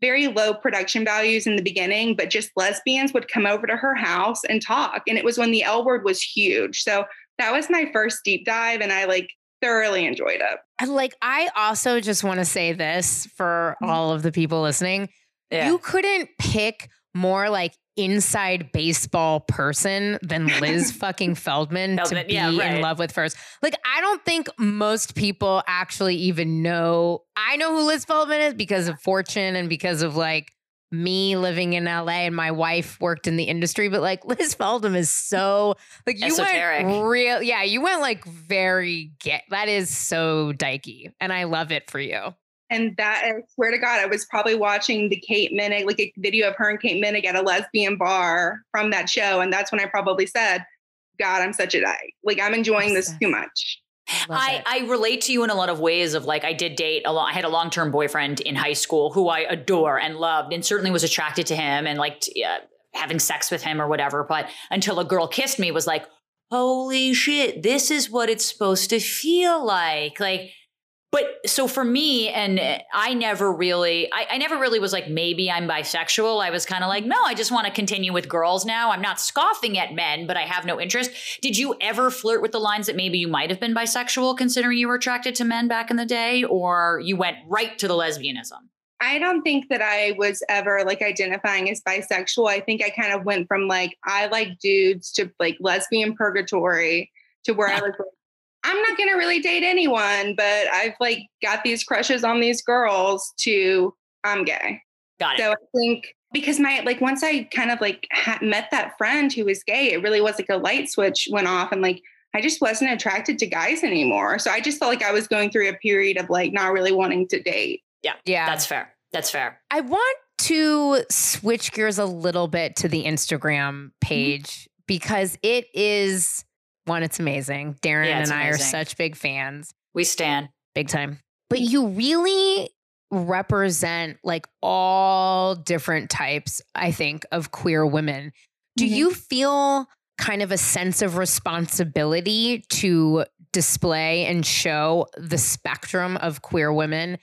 very low production values in the beginning, but just lesbians would come over to her house and talk. And it was when The L Word was huge. So that was my first deep dive and I like thoroughly enjoyed it. Like, I also just want to say this for all of the people listening. Yeah. You couldn't pick more like inside baseball person than Liz fucking Feldman, Feldman to be yeah, right. in love with first. Like, I don't think most people actually even know. I know who Liz Feldman is because of Fortune and because of like me living in L A and my wife worked in the industry, but like Liz Feldman is so like you esoteric. Went real. Yeah. You went like very get that is so dykey and I love it for you. And that I swear to God, I was probably watching the Kate Minnick, like a video of her and Kate Minnick at a lesbian bar from that show. And that's when I probably said, God, I'm such a dyke. Like I'm enjoying this too much. I, I relate to you in a lot of ways of like, I did date a lot. I had a long-term boyfriend in high school who I adore and loved and certainly was attracted to him and like uh, having sex with him or whatever. But until a girl kissed me was like, holy shit, this is what it's supposed to feel like. Like, but so for me, and I never really, I, I never really was like, maybe I'm bisexual. I was kind of like, no, I just want to continue with girls now. I'm not scoffing at men, but I have no interest. Did you ever flirt with the lines that maybe you might have been bisexual considering you were attracted to men back in the day, or you went right to the lesbianism? I don't think that I was ever like identifying as bisexual. I think I kind of went from like, I like dudes to like lesbian purgatory to where yeah. I was like, I'm not going to really date anyone, but I've like got these crushes on these girls to I'm gay. Got it. So I think because my, like once I kind of like ha- met that friend who was gay, it really was like a light switch went off and like, I just wasn't attracted to guys anymore. So I just felt like I was going through a period of like not really wanting to date. Yeah. Yeah. That's fair. That's fair. I want to switch gears a little bit to the Instagram page mm-hmm. because it is One, it's amazing. Darren yeah, it's and I amazing. Are such big fans. We stan. Big time. But you really represent like all different types, I think, of queer women. Do mm-hmm. you feel kind of a sense of responsibility to display and show the spectrum of queer women?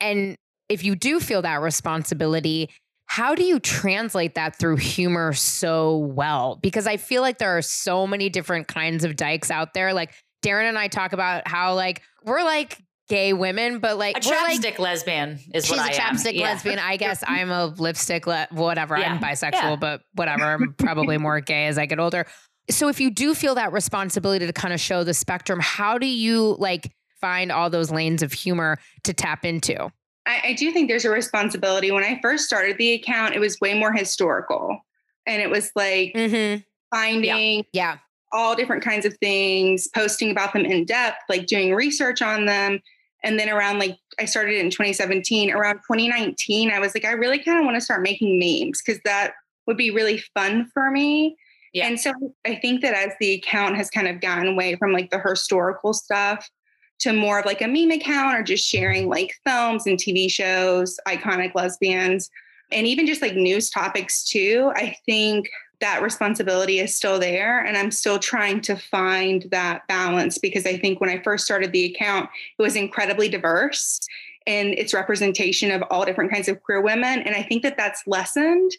And if you do feel that responsibility, how do you translate that through humor so well? Because I feel like there are so many different kinds of dykes out there. Like Darren and I talk about how like, we're like gay women, but like a chapstick like, lesbian is what I am. She's a chapstick yeah. lesbian. I guess I'm a lipstick, le- whatever. Yeah. I'm bisexual, yeah. but whatever. I'm probably more gay as I get older. So if you do feel that responsibility to kind of show the spectrum, how do you like find all those lanes of humor to tap into? I, I do think there's a responsibility. When I first started the account, it was way more historical, and it was like mm-hmm. finding yeah. yeah. all different kinds of things, posting about them in depth, like doing research on them. And then around like, I started in twenty seventeen, around twenty nineteen, I was like, I really kind of want to start making memes because that would be really fun for me. Yeah. And so I think that as the account has kind of gotten away from like the historical stuff to more of like a meme account or just sharing like films and T V shows, iconic lesbians, and even just like news topics too, I think that responsibility is still there. And I'm still trying to find that balance because I think when I first started the account, it was incredibly diverse in its representation of all different kinds of queer women. And I think that that's lessened.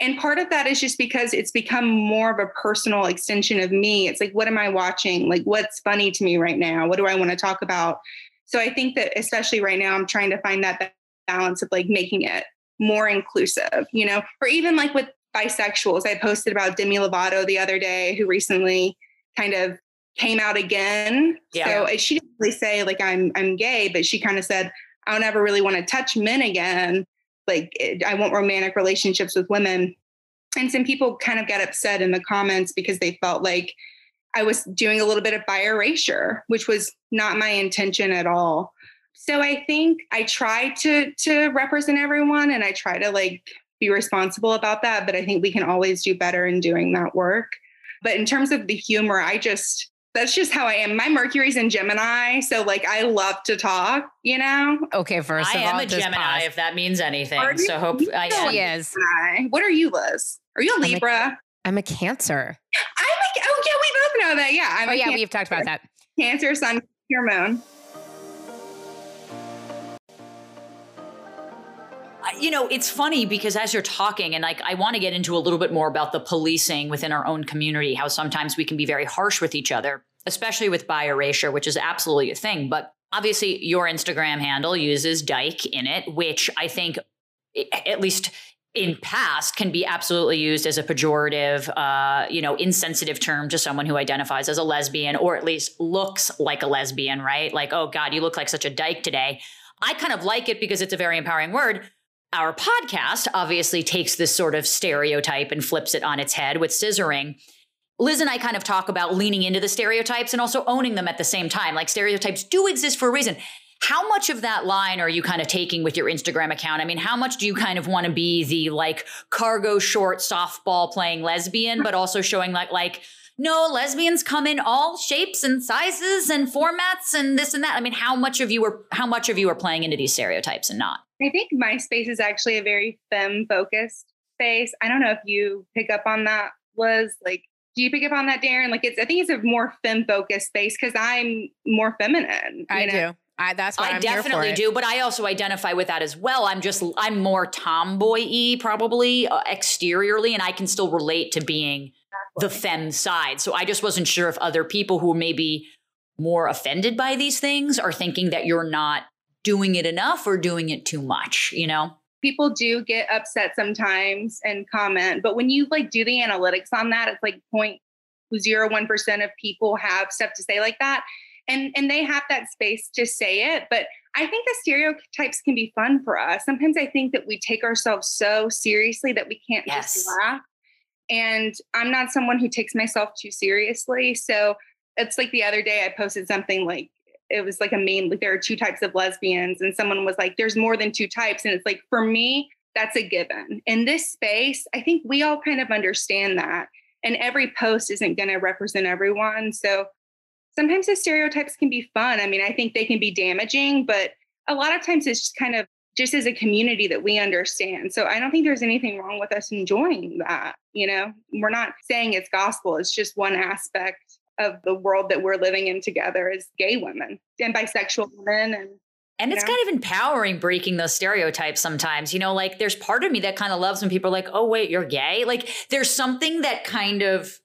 And part of that is just because it's become more of a personal extension of me. It's like, what am I watching? Like, what's funny to me right now? What do I want to talk about? So I think that especially right now, I'm trying to find that balance of like making it more inclusive, you know, or even like with bisexuals. I posted about Demi Lovato the other day, who recently kind of came out again. Yeah. So she didn't really say like, I'm, I'm gay, but she kind of said, I don't ever really want to touch men again. Like I want romantic relationships with women. And some people kind of got upset in the comments because they felt like I was doing a little bit of bi erasure, which was not my intention at all. So I think I try to, to represent everyone, and I try to like be responsible about that, but I think we can always do better in doing that work. But in terms of the humor, I just, that's just how I am. My Mercury's in Gemini, so like I love to talk, you know? Okay, first I of all, I am a Gemini, pause. If that means anything. Are so hope I am. Is. What are you, Liz? Are you a Libra? I'm a, I'm a Cancer. I'm a, oh yeah, we both know that, yeah. I'm oh a yeah, Cancer. We've talked about that. Cancer, sun, your moon. You know, it's funny because as you're talking, and like, I want to get into a little bit more about the policing within our own community, how sometimes we can be very harsh with each other, especially with bi erasure, which is absolutely a thing. But obviously your Instagram handle uses dyke in it, which I think at least in past can be absolutely used as a pejorative, uh, you know, insensitive term to someone who identifies as a lesbian, or at least looks like a lesbian, right? Like, oh God, you look like such a dyke today. I kind of like it because it's a very empowering word. Our podcast obviously takes this sort of stereotype and flips it on its head with scissoring. Liz and I kind of talk about leaning into the stereotypes and also owning them at the same time. Like stereotypes do exist for a reason. How much of that line are you kind of taking with your Instagram account? I mean, how much do you kind of want to be the like cargo short softball playing lesbian, but also showing like, like, no, lesbians come in all shapes and sizes and formats and this and that. I mean, how much of you are, how much of you are playing into these stereotypes and not? I think MySpace is actually a very femme-focused space. I don't know if you pick up on that, Liz. Like, do you pick up on that, Darren? Like, it's I think it's a more femme-focused space because I'm more feminine. I know? do. I, that's why I I'm definitely here for it. do. But I also identify with that as well. I'm just I'm more tomboy-y probably uh, exteriorly, and I can still relate to being exactly. the femme side. So I just wasn't sure if other people who may be more offended by these things are thinking that you're not doing it enough or doing it too much, you know? People do get upset sometimes and comment, but when you like do the analytics on that, it's like zero point zero one percent of people have stuff to say like that. And, and they have that space to say it. But I think the stereotypes can be fun for us. Sometimes I think that we take ourselves so seriously that we can't yes. just laugh. And I'm not someone who takes myself too seriously. So it's like the other day I posted something like, it was like a meme, like there are two types of lesbians, and someone was like, there's more than two types. And it's like, for me, that's a given. In this space, I think we all kind of understand that. And every post isn't going to represent everyone. So sometimes the stereotypes can be fun. I mean, I think they can be damaging, but a lot of times it's just kind of just as a community that we understand. So I don't think there's anything wrong with us enjoying that. You know, we're not saying it's gospel. It's just one aspect of the world that we're living in together as gay women and bisexual women. And, and it's know. kind of empowering breaking those stereotypes sometimes, you know, like there's part of me that kind of loves when people are like, oh, wait, you're gay. Like there's something that kind of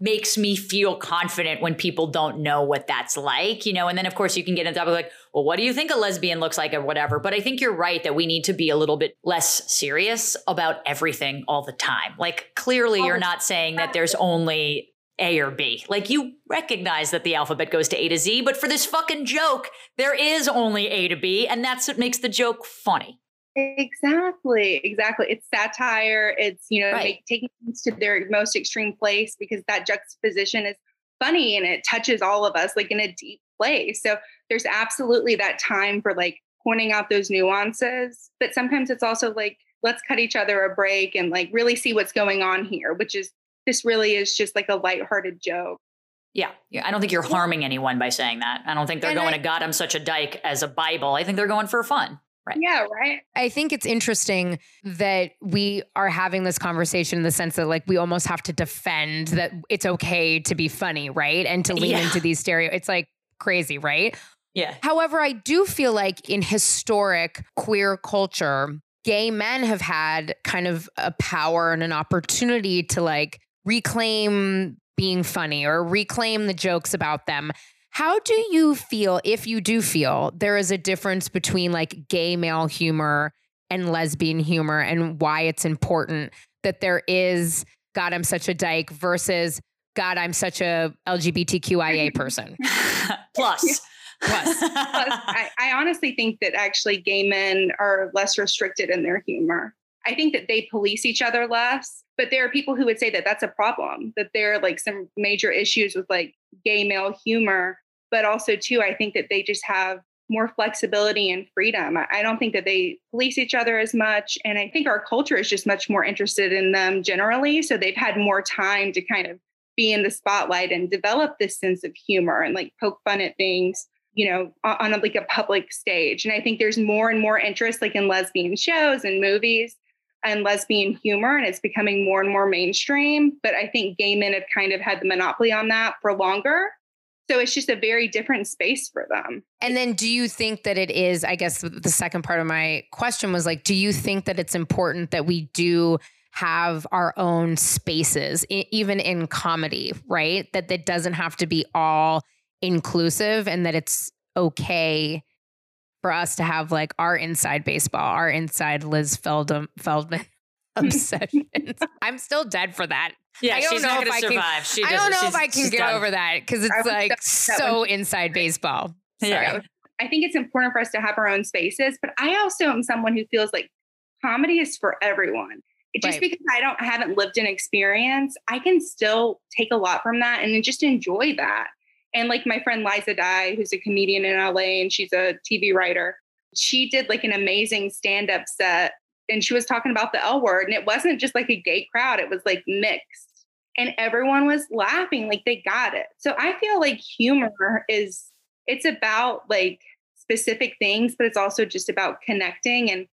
makes me feel confident when people don't know what that's like, you know? And then of course you can get into topic like, well, what do you think a lesbian looks like or whatever? But I think you're right that we need to be a little bit less serious about everything all the time. Like clearly you're not saying that there's only A or B. Like you recognize that the alphabet goes to A to Z, but for this fucking joke, there is only A to B, and that's what makes the joke funny. Exactly. Exactly. It's satire. It's, you know, right. taking things to their most extreme place because that juxtaposition is funny and it touches all of us like in a deep place. So there's absolutely that time for like pointing out those nuances. But sometimes it's also like, let's cut each other a break and like really see what's going on here, which is, this really is just like a lighthearted joke. Yeah. yeah. I don't think you're harming anyone by saying that. I don't think they're and going I- to God, I'm such a dyke as a Bible. I think they're going for fun. Right. Yeah, right. I think it's interesting that we are having this conversation in the sense that like we almost have to defend that it's okay to be funny, right? And to lean yeah. into these stereotypes. It's like crazy, right? Yeah. However, I do feel like in historic queer culture, gay men have had kind of a power and an opportunity to like reclaim being funny or reclaim the jokes about them. How do you feel, if you do feel, there is a difference between like gay male humor and lesbian humor and why it's important that there is God, I'm such a dyke versus God, I'm such a L G B T Q I A person? Plus. Plus. Plus. I, I honestly think that actually gay men are less restricted in their humor. I think that they police each other less, but there are people who would say that that's a problem, that there are like some major issues with like gay male humor, but also too, I think that they just have more flexibility and freedom. I don't think that they police each other as much. And I think our culture is just much more interested in them generally. So they've had more time to kind of be in the spotlight and develop this sense of humor and like poke fun at things, you know, on a, like a public stage. And I think there's more and more interest like in lesbian shows and movies and lesbian humor, and it's becoming more and more mainstream. But I think gay men have kind of had the monopoly on that for longer. So it's just a very different space for them. And then do you think that it is, I guess the second part of my question was like, do you think that it's important that we do have our own spaces, even in comedy, right? That that doesn't have to be all inclusive and that it's okay for us to have like our inside baseball, our inside Liz Feldman, Feldman obsessions. I'm still dead for that. Yeah, I don't she's know not if I survive. Can, she I don't know if I can get done. Over that because it's like so one. Inside baseball. Sorry. Yeah, I think it's important for us to have our own spaces, but I also am someone who feels like comedy is for everyone. Just right. because I don't haven't lived an experience, I can still take a lot from that and just enjoy that. And like my friend Liza Dye, who's a comedian in L A and she's a T V writer, she did like an amazing stand-up set and she was talking about the L word. And it wasn't just like a gay crowd. It was like mixed and everyone was laughing. Like they got it. So I feel like humor is, it's about like specific things, but it's also just about connecting and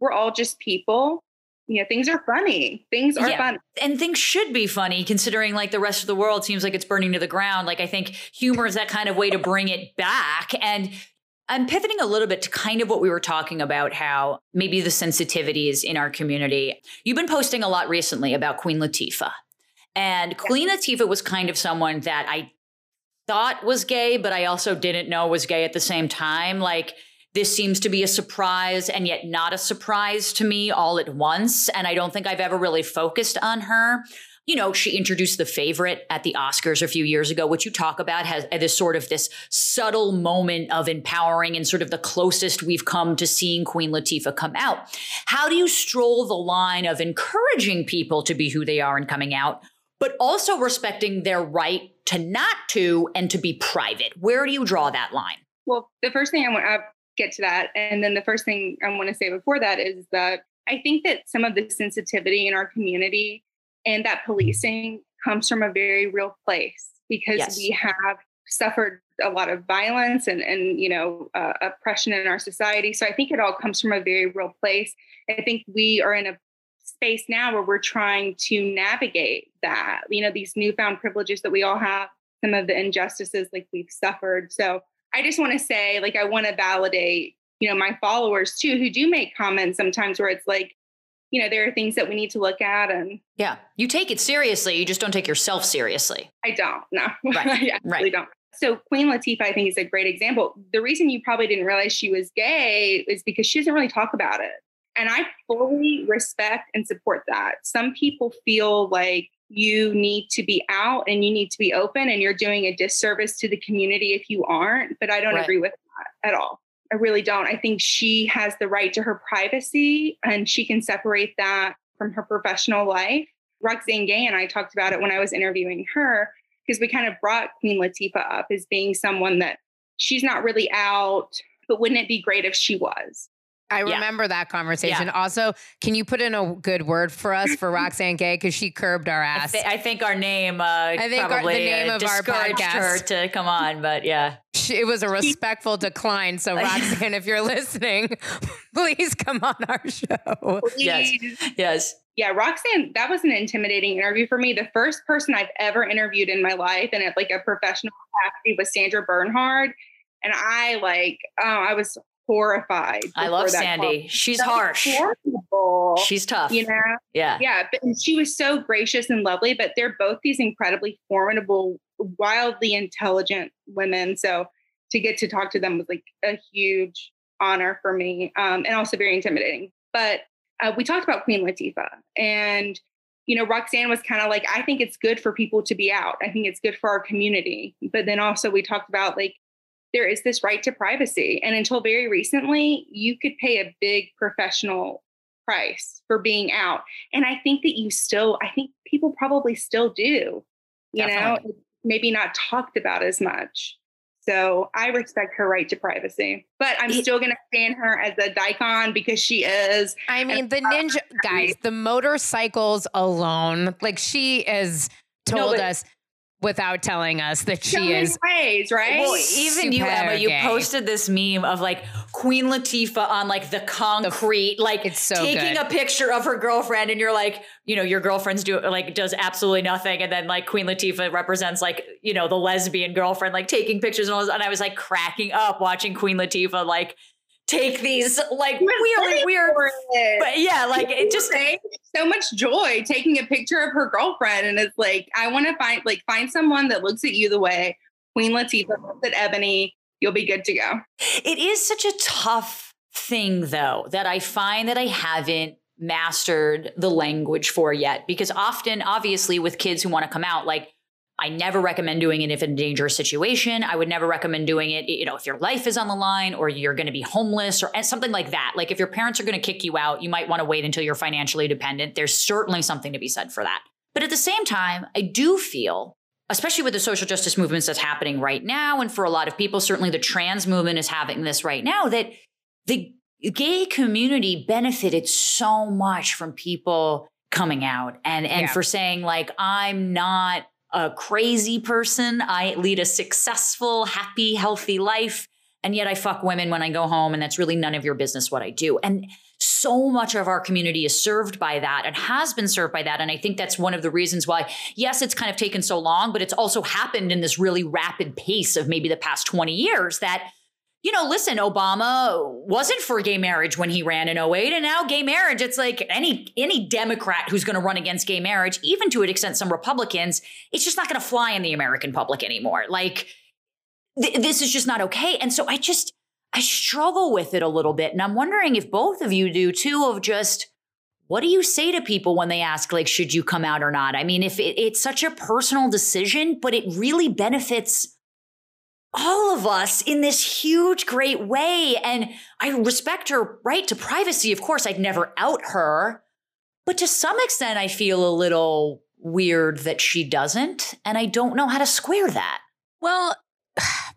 we're all just people. You know, things are funny. Things are yeah. funny. And things should be funny considering like the rest of the world seems like it's burning to the ground. Like I think humor is that kind of way to bring it back. And I'm pivoting a little bit to kind of what we were talking about, how maybe the sensitivities in our community. You've been posting a lot recently about Queen Latifah. And Queen yeah. Latifah was kind of someone that I thought was gay, but I also didn't know was gay at the same time. Like, this seems to be a surprise and yet not a surprise to me all at once. And I don't think I've ever really focused on her. You know, she introduced The Favorite at the Oscars a few years ago, which you talk about has this sort of this subtle moment of empowering and sort of the closest we've come to seeing Queen Latifah come out. How do you stroll the line of encouraging people to be who they are and coming out, but also respecting their right to not to and to be private? Where do you draw that line? Well, the first thing I want to get to that. And then the first thing I want to say before that is that I think that some of the sensitivity in our community and that policing comes from a very real place because yes. we have suffered a lot of violence and, and you know, uh, oppression in our society. So I think it all comes from a very real place. I think we are in a space now where we're trying to navigate that, you know, these newfound privileges that we all have, some of the injustices like we've suffered. So I just want to say, like, I want to validate, you know, my followers too, who do make comments sometimes where it's like, you know, there are things that we need to look at. And yeah, you take it seriously. You just don't take yourself seriously. I don't. No, right. I absolutely don't. So Queen Latifah, I think, is a great example. The reason you probably didn't realize she was gay is because she doesn't really talk about it. And I fully respect and support that. Some people feel like you need to be out and you need to be open and you're doing a disservice to the community if you aren't. But I don't right. agree with that at all. I really don't. I think she has the right to her privacy and she can separate that from her professional life. Roxane Gay and I talked about it when I was interviewing her, because we kind of brought Queen Latifah up as being someone that she's not really out, but wouldn't it be great if she was? I remember yeah. that conversation. Yeah. Also, can you put in a good word for us for Roxane Gay? Because she curbed our ass. I, th- I think our name uh, I think probably our, the name uh, of discouraged our her to come on, but yeah. She, it was a respectful decline. So Roxane, if you're listening, please come on our show. Please. Yes. Yes. Yeah, Roxane, that was an intimidating interview for me. The first person I've ever interviewed in my life and at like a professional capacity was Sandra Bernhard. And I like, oh, I was horrified. I love Sandy. Call. She's that harsh. She's tough. You know? Yeah. Yeah. But she was so gracious and lovely, but they're both these incredibly formidable, wildly intelligent women. So to get to talk to them was like a huge honor for me. Um, and also very intimidating, but uh, we talked about Queen Latifah and, you know, Roxane was kind of like, I think it's good for people to be out. I think it's good for our community. But then also we talked about like, there is this right to privacy. And until very recently, you could pay a big professional price for being out. And I think that you still, I think people probably still do, you Definitely. know, maybe not talked about as much. So I respect her right to privacy, but I'm still going to stand her as a daikon because she is. I mean, the ninja guys, the motorcycles alone, like she has told no, us. Without telling us that she so is ways, right? Well, even Super you, Emma, you gay. posted this meme of like Queen Latifah on like the concrete, the f- like it's so taking good. a picture of her girlfriend, and you're like, you know, your girlfriend's do like does absolutely nothing, and then like Queen Latifah represents like, you know, the lesbian girlfriend, like taking pictures and all this, and I was like cracking up watching Queen Latifah like take these like weird, weird, but yeah, like it just so much joy taking a picture of her girlfriend. And it's like, I want to find, like find someone that looks at you the way Queen Latifah looks at Ebony, you'll be good to go. It is such a tough thing though, that I find that I haven't mastered the language for yet, because often obviously with kids who want to come out, like I never recommend doing it if in a dangerous situation. I would never recommend doing it, you know, if your life is on the line or you're going to be homeless or something like that. Like if your parents are going to kick you out, you might want to wait until you're financially dependent. There's certainly something to be said for that. But at the same time, I do feel, especially with the social justice movements that's happening right now, and for a lot of people, certainly the trans movement is having this right now, that the gay community benefited so much from people coming out and, and yeah. for saying like, I'm not a crazy person. I lead a successful, happy, healthy life. And yet I fuck women when I go home. And that's really none of your business what I do. And so much of our community is served by that and has been served by that. And I think that's one of the reasons why, yes, it's kind of taken so long, but it's also happened in this really rapid pace of maybe the past twenty years that, you know, listen, Obama wasn't for gay marriage when he ran in oh eight, and now gay marriage, it's like any any Democrat who's going to run against gay marriage, even to an extent some Republicans, it's just not going to fly in the American public anymore. Like, th- this is just not okay. And so I just, I struggle with it a little bit. And I'm wondering if both of you do too, of just, what do you say to people when they ask, like, should you come out or not? I mean, if it, it's such a personal decision, but it really benefits all of us in this huge, great way. And I respect her right to privacy. Of course, I'd never out her, but to some extent, I feel a little weird that she doesn't. And I don't know how to square that. Well,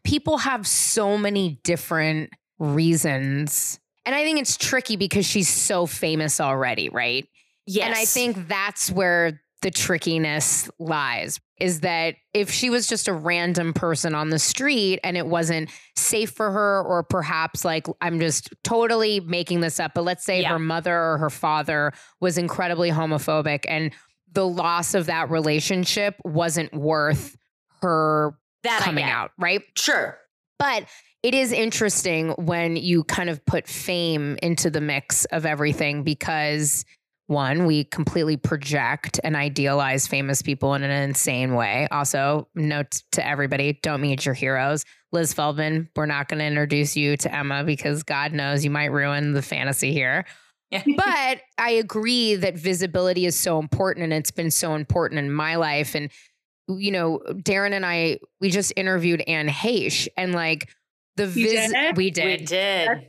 people have so many different reasons. And I think it's tricky because she's so famous already, right? Yes. And I think that's where the trickiness lies, is that if she was just a random person on the street and it wasn't safe for her, or perhaps like, I'm just totally making this up, but let's say yeah. her mother or her father was incredibly homophobic and the loss of that relationship wasn't worth her that coming out, right? Sure. But it is interesting when you kind of put fame into the mix of everything, because One, we completely project and idealize famous people in an insane way. Also, note to everybody, don't meet your heroes. Liz Feldman, we're not going to introduce you to Emma because God knows you might ruin the fantasy here. Yeah. But I agree that visibility is so important, and it's been so important in my life. And, you know, Darren and I, we just interviewed Anne Heche, and like the vis- did? we did. We did. That's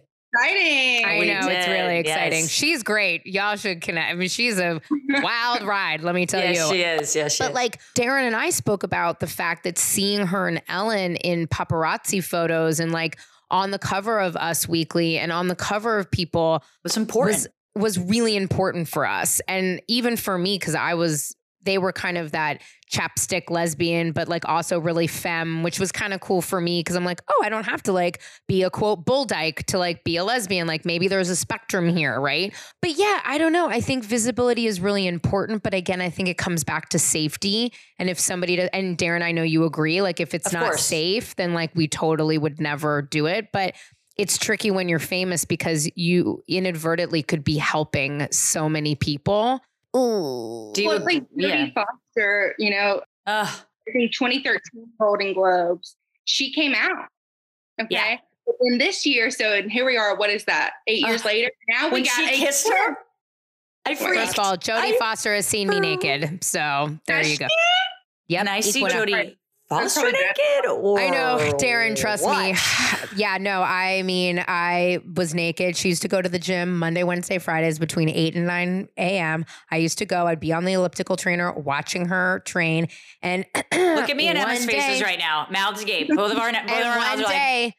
exciting. I we know did. It's really exciting. Yes. She's great. Y'all should connect. I mean, she's a wild ride. Let me tell yes, you. Yes, she is. Yes, she but is. Like Darren and I spoke about the fact that seeing her and Ellen in paparazzi photos and like on the cover of Us Weekly and on the cover of People was important. Was, was really important for us, and even for me, because I was. They were kind of that chapstick lesbian, but like also really femme, which was kind of cool for me because I'm like, oh, I don't have to like be a quote bull dyke to like be a lesbian. Like maybe there's a spectrum here, right? But yeah, I don't know. I think visibility is really important. But again, I think it comes back to safety. And if somebody does, and Darren, I know you agree, like if it's not safe, then like we totally would never do it. But it's tricky when you're famous because you inadvertently could be helping so many people. Ooh. Do you, well, it's like Jodie yeah. Foster, you know, Ugh. in twenty thirteen Golden Globes, she came out. Okay. Yeah. But then this year, so and here we are, what is that? Eight Ugh. years later. Now when we got she kissed year. her. I freaked. First of all, Jodie I, Foster has seen me naked. So there you go. Yep. And I see Jodie Foster naked? Or I know, Darren, trust what? me. Yeah, no, I mean, I was naked. She used to go to the gym Monday, Wednesday, Fridays between eight and nine a.m. I used to go. I'd be on the elliptical trainer watching her train. And look at me and Emma's day, faces right now. Mouths agape. Both of our, both and of our mouths are day, like.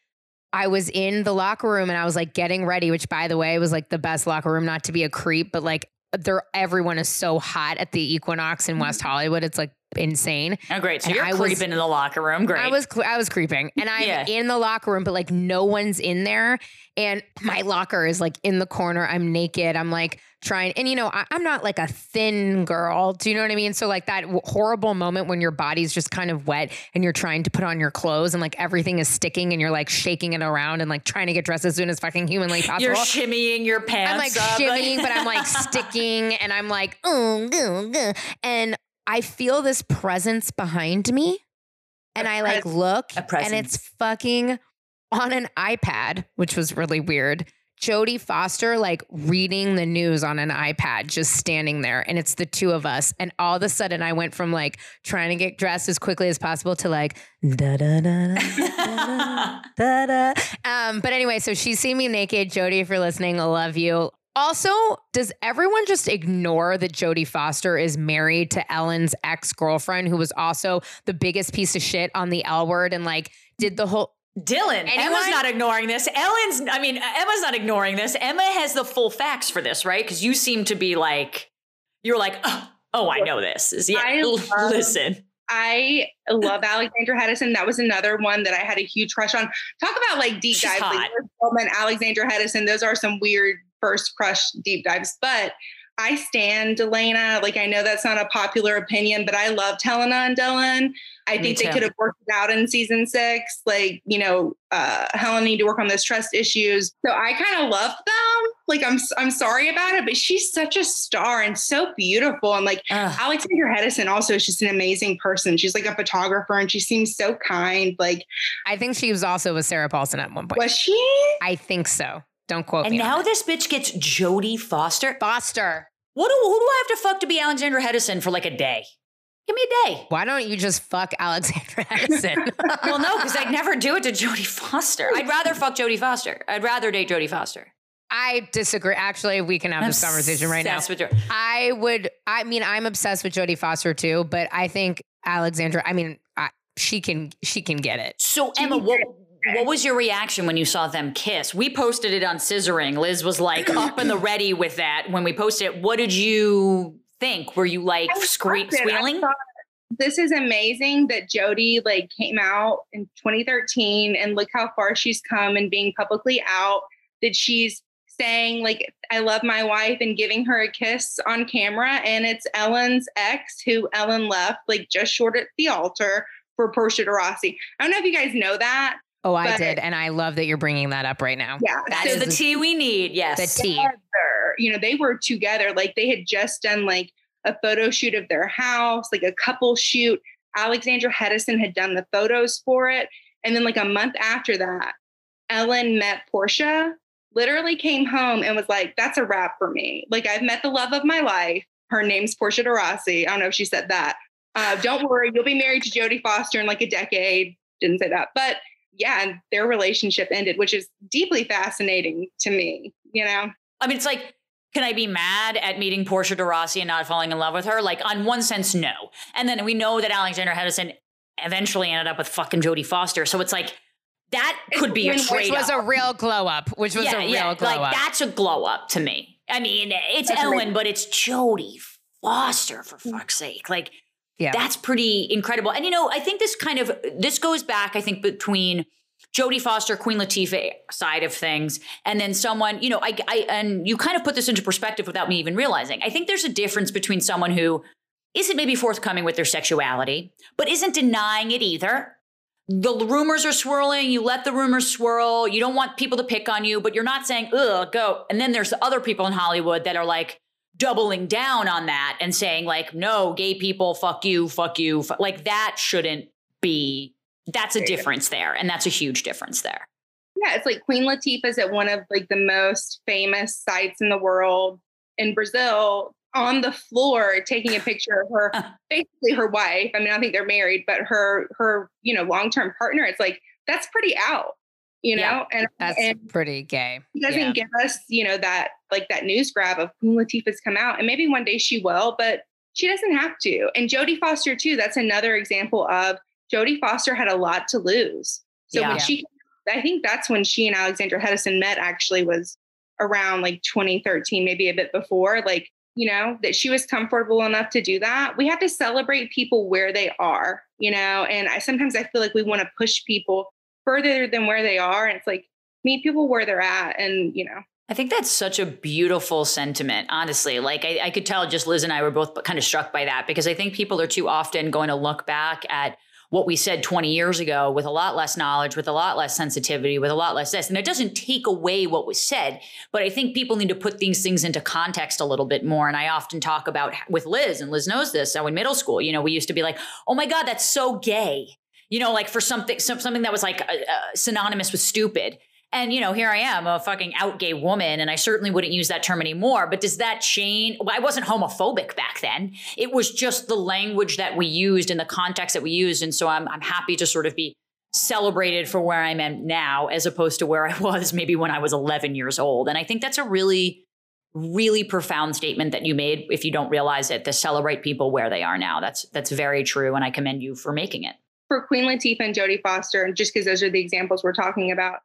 I was in the locker room and I was like getting ready, which by the way was like the best locker room, not to be a creep, but like they're, everyone is so hot at the Equinox in West Hollywood. It's like insane. Oh, great. So and you're I creeping was, in the locker room. Great. I was, I was creeping and I'm yeah. in the locker room, but like no one's in there. And my locker is like in the corner. I'm naked. I'm like trying. And you know, I, I'm not like a thin girl. Do you know what I mean? So like that w- horrible moment when your body's just kind of wet and you're trying to put on your clothes and like everything is sticking and you're like shaking it around and like trying to get dressed as soon as fucking humanly possible. You're shimmying your pants. I'm like up, shimmying, like- but I'm like sticking and I'm like, mm, mm, mm. and I feel this presence behind me and I like look and it's fucking on an iPad, which was really weird. Jodie Foster, like reading the news on an iPad, just standing there. And it's the two of us. And all of a sudden I went from like trying to get dressed as quickly as possible to like, da, da, da, da, da, da, da, da. Um, but anyway, so she's seen me naked. Jodie, if you're listening, I love you. Also, does everyone just ignore that Jodie Foster is married to Ellen's ex-girlfriend, who was also the biggest piece of shit on The L Word and like did the whole... Dylan, anyone? Emma's not ignoring this. Ellen's, I mean, Emma's not ignoring this. Emma has the full facts for this, right? Because you seem to be like, you're like, oh, oh I know this. Yeah, I love, listen. I love Alexandra Hedison. That was another one that I had a huge crush on. Talk about like deep dives. Like, Alexandra Hedison, those are some weird... first crush deep dives, but I stan Delana. Like, I know that's not a popular opinion, but I loved Helena and Dylan. I Me think too. They could have worked it out in season six. Like, you know, uh, Helen needed to work on those trust issues. So I kind of loved them. Like, I'm, I'm sorry about it, but she's such a star and so beautiful. And like Ugh. Alexandra Hedison also is just an amazing person. She's like a photographer and she seems so kind. Like, I think she was also with Sarah Paulson at one point. Was she? I think so. Don't quote and me. And now this bitch gets Jodie Foster. Foster. What do, who do I have to fuck to be Alexandra Hedison for like a day? Give me a day. Why don't you just fuck Alexandra Hedison? Well, no, because I'd never do it to Jodie Foster. I'd rather fuck Jodie Foster. I'd rather date Jodie Foster. I disagree. Actually, we can have I'm this conversation right now. With Jodie. I would, I mean, I'm obsessed with Jodie Foster too, but I think Alexandra, I mean, I, she can, she can get it. So she Emma, what? What was your reaction when you saw them kiss? We posted it on Scissoring. Liz was like up in the ready with that when we posted it. What did you think? Were you like scre- squealing? Thought, this is amazing that Jodie like came out in twenty thirteen and look how far she's come and being publicly out that she's saying like, I love my wife and giving her a kiss on camera. And it's Ellen's ex who Ellen left like just short at the altar for Portia De Rossi. I don't know if you guys know that. Oh, I but, did. And I love that you're bringing that up right now. Yeah. That so is the tea we need. Yes. The tea. were, you know, they were together. Like they had just done like a photo shoot of their house, like a couple shoot. Alexandra Hedison had done the photos for it. And then like a month after that, Ellen met Portia, literally came home and was like, that's a wrap for me. Like I've met the love of my life. Her name's Portia De Rossi. I don't know if she said that. Uh, don't worry, you'll be married to Jodie Foster in like a decade. Didn't say that. But yeah, and their relationship ended, which is deeply fascinating to me, you know? I mean, it's like, can I be mad at meeting Portia de Rossi and not falling in love with her? Like, on one sense, no. And then we know that Alexandra Hedison eventually ended up with fucking Jodie Foster. So it's like, that could be a trade-up. Which was a real glow-up. Which was yeah, a real yeah. glow-up. Like, that's a glow-up to me. I mean, it's that's Ellen, right. But it's Jodie Foster, for fuck's sake. Like, yeah. That's pretty incredible. And, you know, I think this kind of, this goes back, I think, between Jodie Foster, Queen Latifah side of things. And then someone, you know, I, I, and you kind of put this into perspective without me even realizing. I think there's a difference between someone who isn't maybe forthcoming with their sexuality, but isn't denying it either. The rumors are swirling. You let the rumors swirl. You don't want people to pick on you, but you're not saying, ugh, go. And then there's the other people in Hollywood that are like doubling down on that and saying like, no, gay people, fuck you, fuck you. Fuck. Like that shouldn't be. That's a difference there. And that's a huge difference there. Yeah. It's like Queen Latifah is at one of like the most famous sites in the world in Brazil on the floor, taking a picture of her, basically her wife. I mean, I think they're married, but her, her, you know, long-term partner, it's like, that's pretty out, you know, yeah, and that's and pretty gay. It doesn't yeah. give us, you know, that, like that news grab of Queen Latifah's come out, and maybe one day she will, but she doesn't have to. And Jodie Foster too. That's another example of, Jodie Foster had a lot to lose. So yeah. when she, I think that's when she and Alexandra Hedison met, actually was around like twenty thirteen, maybe a bit before, like, you know, that she was comfortable enough to do that. We have to celebrate people where they are, you know, and I sometimes I feel like we want to push people further than where they are. And it's like, meet people where they're at. And, you know, I think that's such a beautiful sentiment, honestly. Like I, I could tell just Liz and I were both kind of struck by that, because I think people are too often going to look back at what we said twenty years ago with a lot less knowledge, with a lot less sensitivity, with a lot less this. And it doesn't take away what was said, but I think people need to put these things into context a little bit more. And I often talk about with Liz, and Liz knows this, so in middle school, you know, we used to be like, oh my God, that's so gay. You know, like for something, some, something that was like uh, uh, synonymous with stupid. And, you know, here I am, a fucking out gay woman, and I certainly wouldn't use that term anymore. But does that change? Well, I wasn't homophobic back then. It was just the language that we used and the context that we used. And so I'm, I'm happy to sort of be celebrated for where I'm at now, as opposed to where I was maybe when I was eleven years old. And I think that's a really, really profound statement that you made, if you don't realize it, to celebrate people where they are now. That's that's very true. And I commend you for making it. For Queen Latifah and Jodie Foster, and just because those are the examples we're talking about,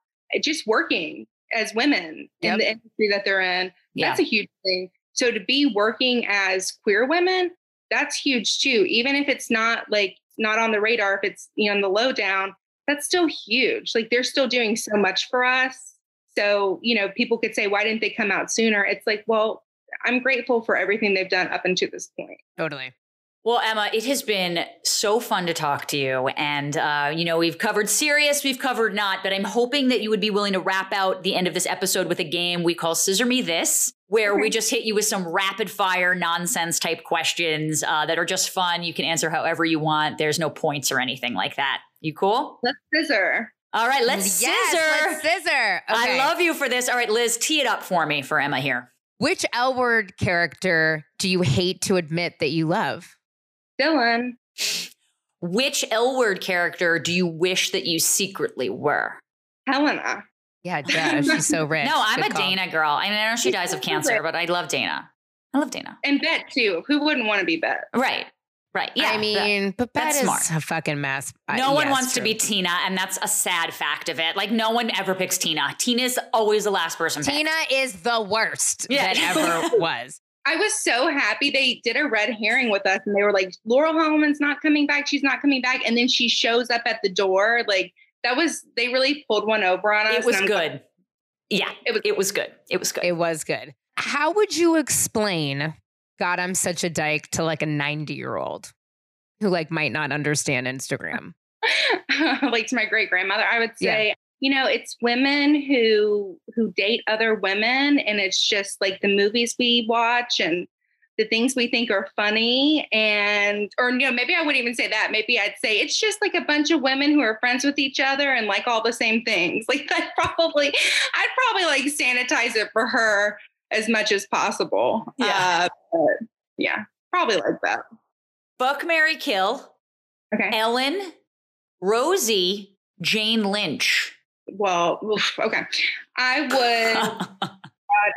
just working as women yep. in the industry that they're in, yeah. that's a huge thing. So to be working as queer women, that's huge too. Even if it's not like, not on the radar, if it's, you know, on the lowdown, that's still huge. Like they're still doing so much for us. So, you know, people could say, why didn't they come out sooner? It's like, well, I'm grateful for everything they've done up until this point. Totally. Well, Emma, it has been so fun to talk to you. And, uh, you know, we've covered serious, we've covered not, but I'm hoping that you would be willing to wrap out the end of this episode with a game we call Scissor Me This, where we just hit you with some rapid fire nonsense type questions uh, that are just fun. You can answer however you want. There's no points or anything like that. You cool? Let's scissor. All right, let's yes, scissor. Let's scissor. Okay. I love you for this. All right, Liz, tee it up for me for Emma here. Which L Word character do you hate to admit that you love? Dylan. Which L Word character do you wish that you secretly were? Helena. Yeah, yeah, she's so rich. No, I'm Good a call. Dana girl. I mean, I know she dies of cancer, but I love Dana. I love Dana. And Bet too. Who wouldn't want to be Bet? Right. Right. Yeah. I mean, but Bet is smart. A fucking mess. No yes, one wants true. To be Tina, and that's a sad fact of it. Like, no one ever picks Tina. Tina's always the last person picked. Tina is the worst yeah. that ever was. I was so happy they did a red herring with us, and they were like, Laurel Holman's not coming back. She's not coming back. And then she shows up at the door. Like that was, they really pulled one over on us. It was good. Like, yeah, it was, it was good. It was good. It was good. How would you explain God, I'm Such a Dyke to like a ninety year old who like might not understand Instagram? Like to my great grandmother, I would say yeah. you know, it's women who who date other women, and it's just like the movies we watch and the things we think are funny. And, or, you know, maybe I wouldn't even say that. Maybe I'd say it's just like a bunch of women who are friends with each other and like all the same things. Like I'd probably, I'd probably like sanitize it for her as much as possible. Yeah. Uh, yeah, probably like that. Buck, marry, kill. Okay. Ellen, Rosie, Jane Lynch. Well, oof, okay. I would...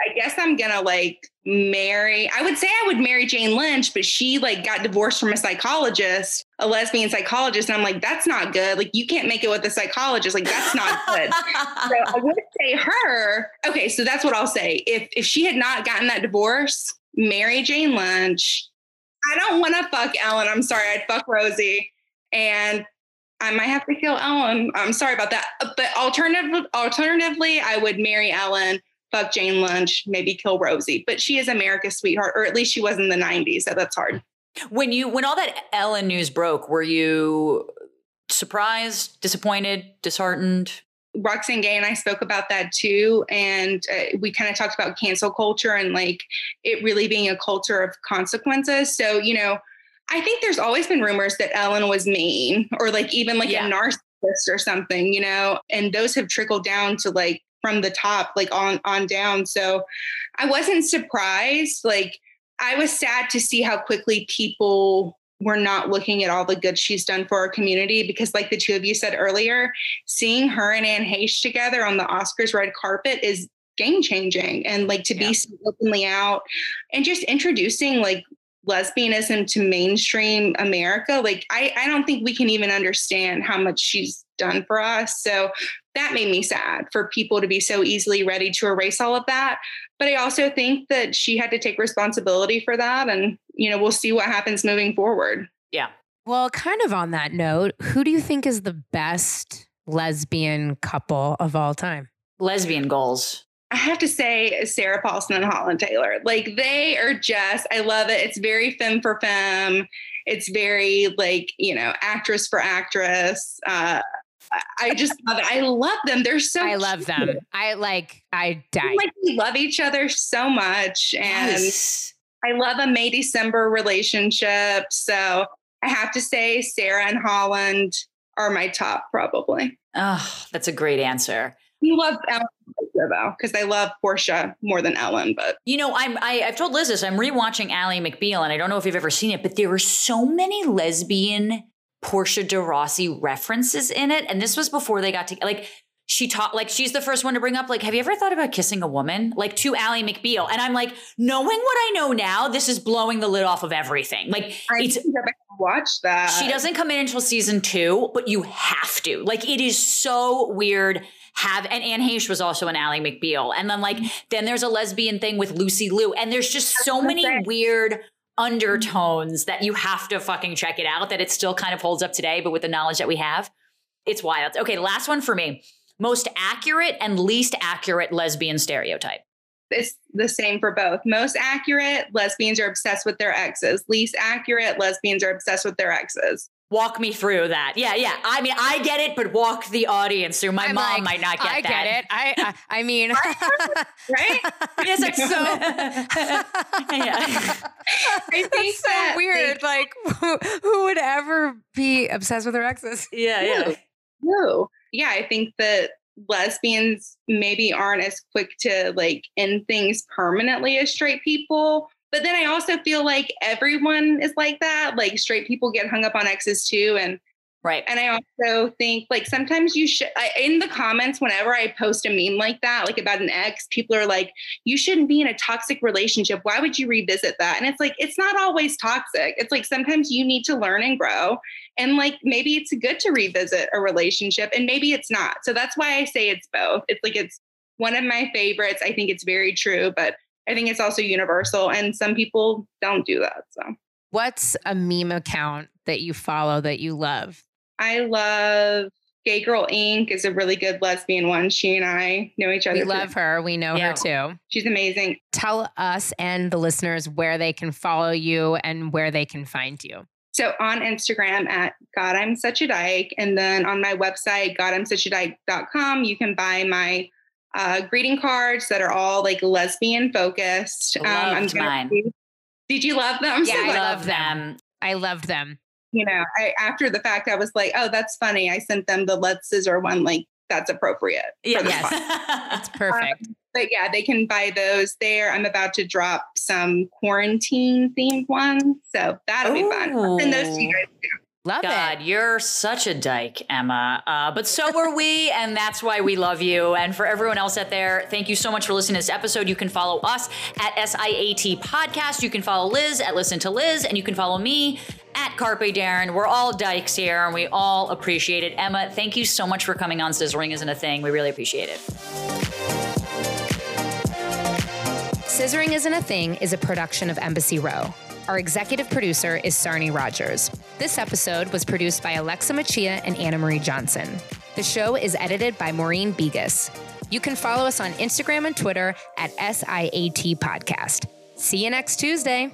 I guess I'm going to like marry, I would say I would marry Jane Lynch, but she like got divorced from a psychologist, a lesbian psychologist. And I'm like, that's not good. Like, you can't make it with a psychologist. Like, that's not good. So I would say her. Okay. So that's what I'll say. If, if she had not gotten that divorce, marry Jane Lynch. I don't want to fuck Ellen. I'm sorry. I'd fuck Rosie. And I might have to kill Ellen. I'm sorry about that. But alternative, alternatively, I would marry Ellen, fuck Jane Lynch, maybe kill Rosie. But she is America's sweetheart, or at least she was in the nineties. So that's hard. When you, when all that Ellen news broke, were you surprised, disappointed, disheartened? Roxane Gay and I spoke about that too. And uh, we kind of talked about cancel culture and like it really being a culture of consequences. So, you know, I think there's always been rumors that Ellen was mean or like even like yeah. a narcissist or something, you know, and those have trickled down to like, from the top, like on, on down. So I wasn't surprised. Like I was sad to see how quickly people were not looking at all the good she's done for our community, because like the two of you said earlier, seeing her and Anne Heche together on the Oscars red carpet is game changing. And like to yeah. be so openly out and just introducing like lesbianism to mainstream America. Like I, I don't think we can even understand how much she's done for us. So that made me sad for people to be so easily ready to erase all of that. But I also think that she had to take responsibility for that. And, you know, we'll see what happens moving forward. Yeah. Well, kind of on that note, who do you think is the best lesbian couple of all time? Lesbian goals. I have to say Sarah Paulson and Holland Taylor. Like they are just, I love it. It's very femme for femme. It's very like, you know, actress for actress. Uh, I just love it. I love them. They're so I cute. love them. I like, I die. Like we love each other so much. And yes. I love a May-December relationship. So I have to say Sarah and Holland are my top probably. Oh, that's a great answer. You love Ellen though, because I love Portia more than Ellen. But you know, I'm I, I've told Liz this. I'm rewatching Ally McBeal, and I don't know if you've ever seen it, but there were so many lesbian Portia De Rossi references in it, and this was before they got together. Like she taught, like she's the first one to bring up, like, have you ever thought about kissing a woman? Like to Ally McBeal, and I'm like, knowing what I know now, this is blowing the lid off of everything. Like I it's. Watch that. She doesn't come in until season two, but you have to. Like it is so weird. Have and Anne Heche was also an Ally McBeal, and then like then there's a lesbian thing with Lucy Liu, and there's just so many weird undertones that you have to fucking check it out. That it still kind of holds up today, but with the knowledge that we have, it's wild. Okay, last one for me: most accurate and least accurate lesbian stereotype. It's the same for both. Most accurate: lesbians are obsessed with their exes. Least accurate: lesbians are obsessed with their exes. Walk me through that. Yeah, yeah. I mean, I get it, but walk the audience through. My I'm mom like, might not get I that. I get it. I, I, I mean, right? It's like so. yeah. I think so that weird. They, like, who, who would ever be obsessed with their exes? Yeah, yeah. No. Yeah, I think that lesbians maybe aren't as quick to like end things permanently as straight people. But then I also feel like everyone is like that. Like straight people get hung up on exes too. And right. And I also think like sometimes you should, I, in the comments, whenever I post a meme like that, like about an ex, people are like, you shouldn't be in a toxic relationship. Why would you revisit that? And it's like, it's not always toxic. It's like, sometimes you need to learn and grow. And like, maybe it's good to revisit a relationship and maybe it's not. So that's why I say it's both. It's like, it's one of my favorites. I think it's very true, but I think it's also universal, and some people don't do that. So, what's a meme account that you follow that you love? I love Gay Girl Incorporated is a really good lesbian one. She and I know each other. We love her. We know yeah. her too. She's amazing. Tell us and the listeners where they can follow you and where they can find you. So on Instagram at God, I'm such a dyke. And then on my website, god I'm such a dyke dot com, you can buy my uh, greeting cards that are all like lesbian focused. Um, I'm mine. Be, did you love them? Yeah, so I love them. them. I loved them. You know, I, after the fact, I was like, oh, that's funny. I sent them the Let's Scissor one. Like, that's appropriate. Yeah, yes. That's perfect. Um, but yeah, they can buy those there. I'm about to drop some quarantine themed ones. So that'll Ooh. be fun. I'll send those to you guys too. Love God, it. You're such a dyke, Emma. Uh, but so were we, and that's why we love you. And for everyone else out there, thank you so much for listening to this episode. You can follow us at S I A T Podcast. You can follow Liz at Listen to Liz, and you can follow me at Carpe Darren. We're all dykes here, and we all appreciate it. Emma, thank you so much for coming on Scissoring Isn't a Thing. We really appreciate it. Scissoring Isn't a Thing is a production of Embassy Row. Our executive producer is Sarnie Rogers. This episode was produced by Alexa Machia and Anna Marie Johnson. The show is edited by Maureen Begas. You can follow us on Instagram and Twitter at S I A T Podcast. See you next Tuesday.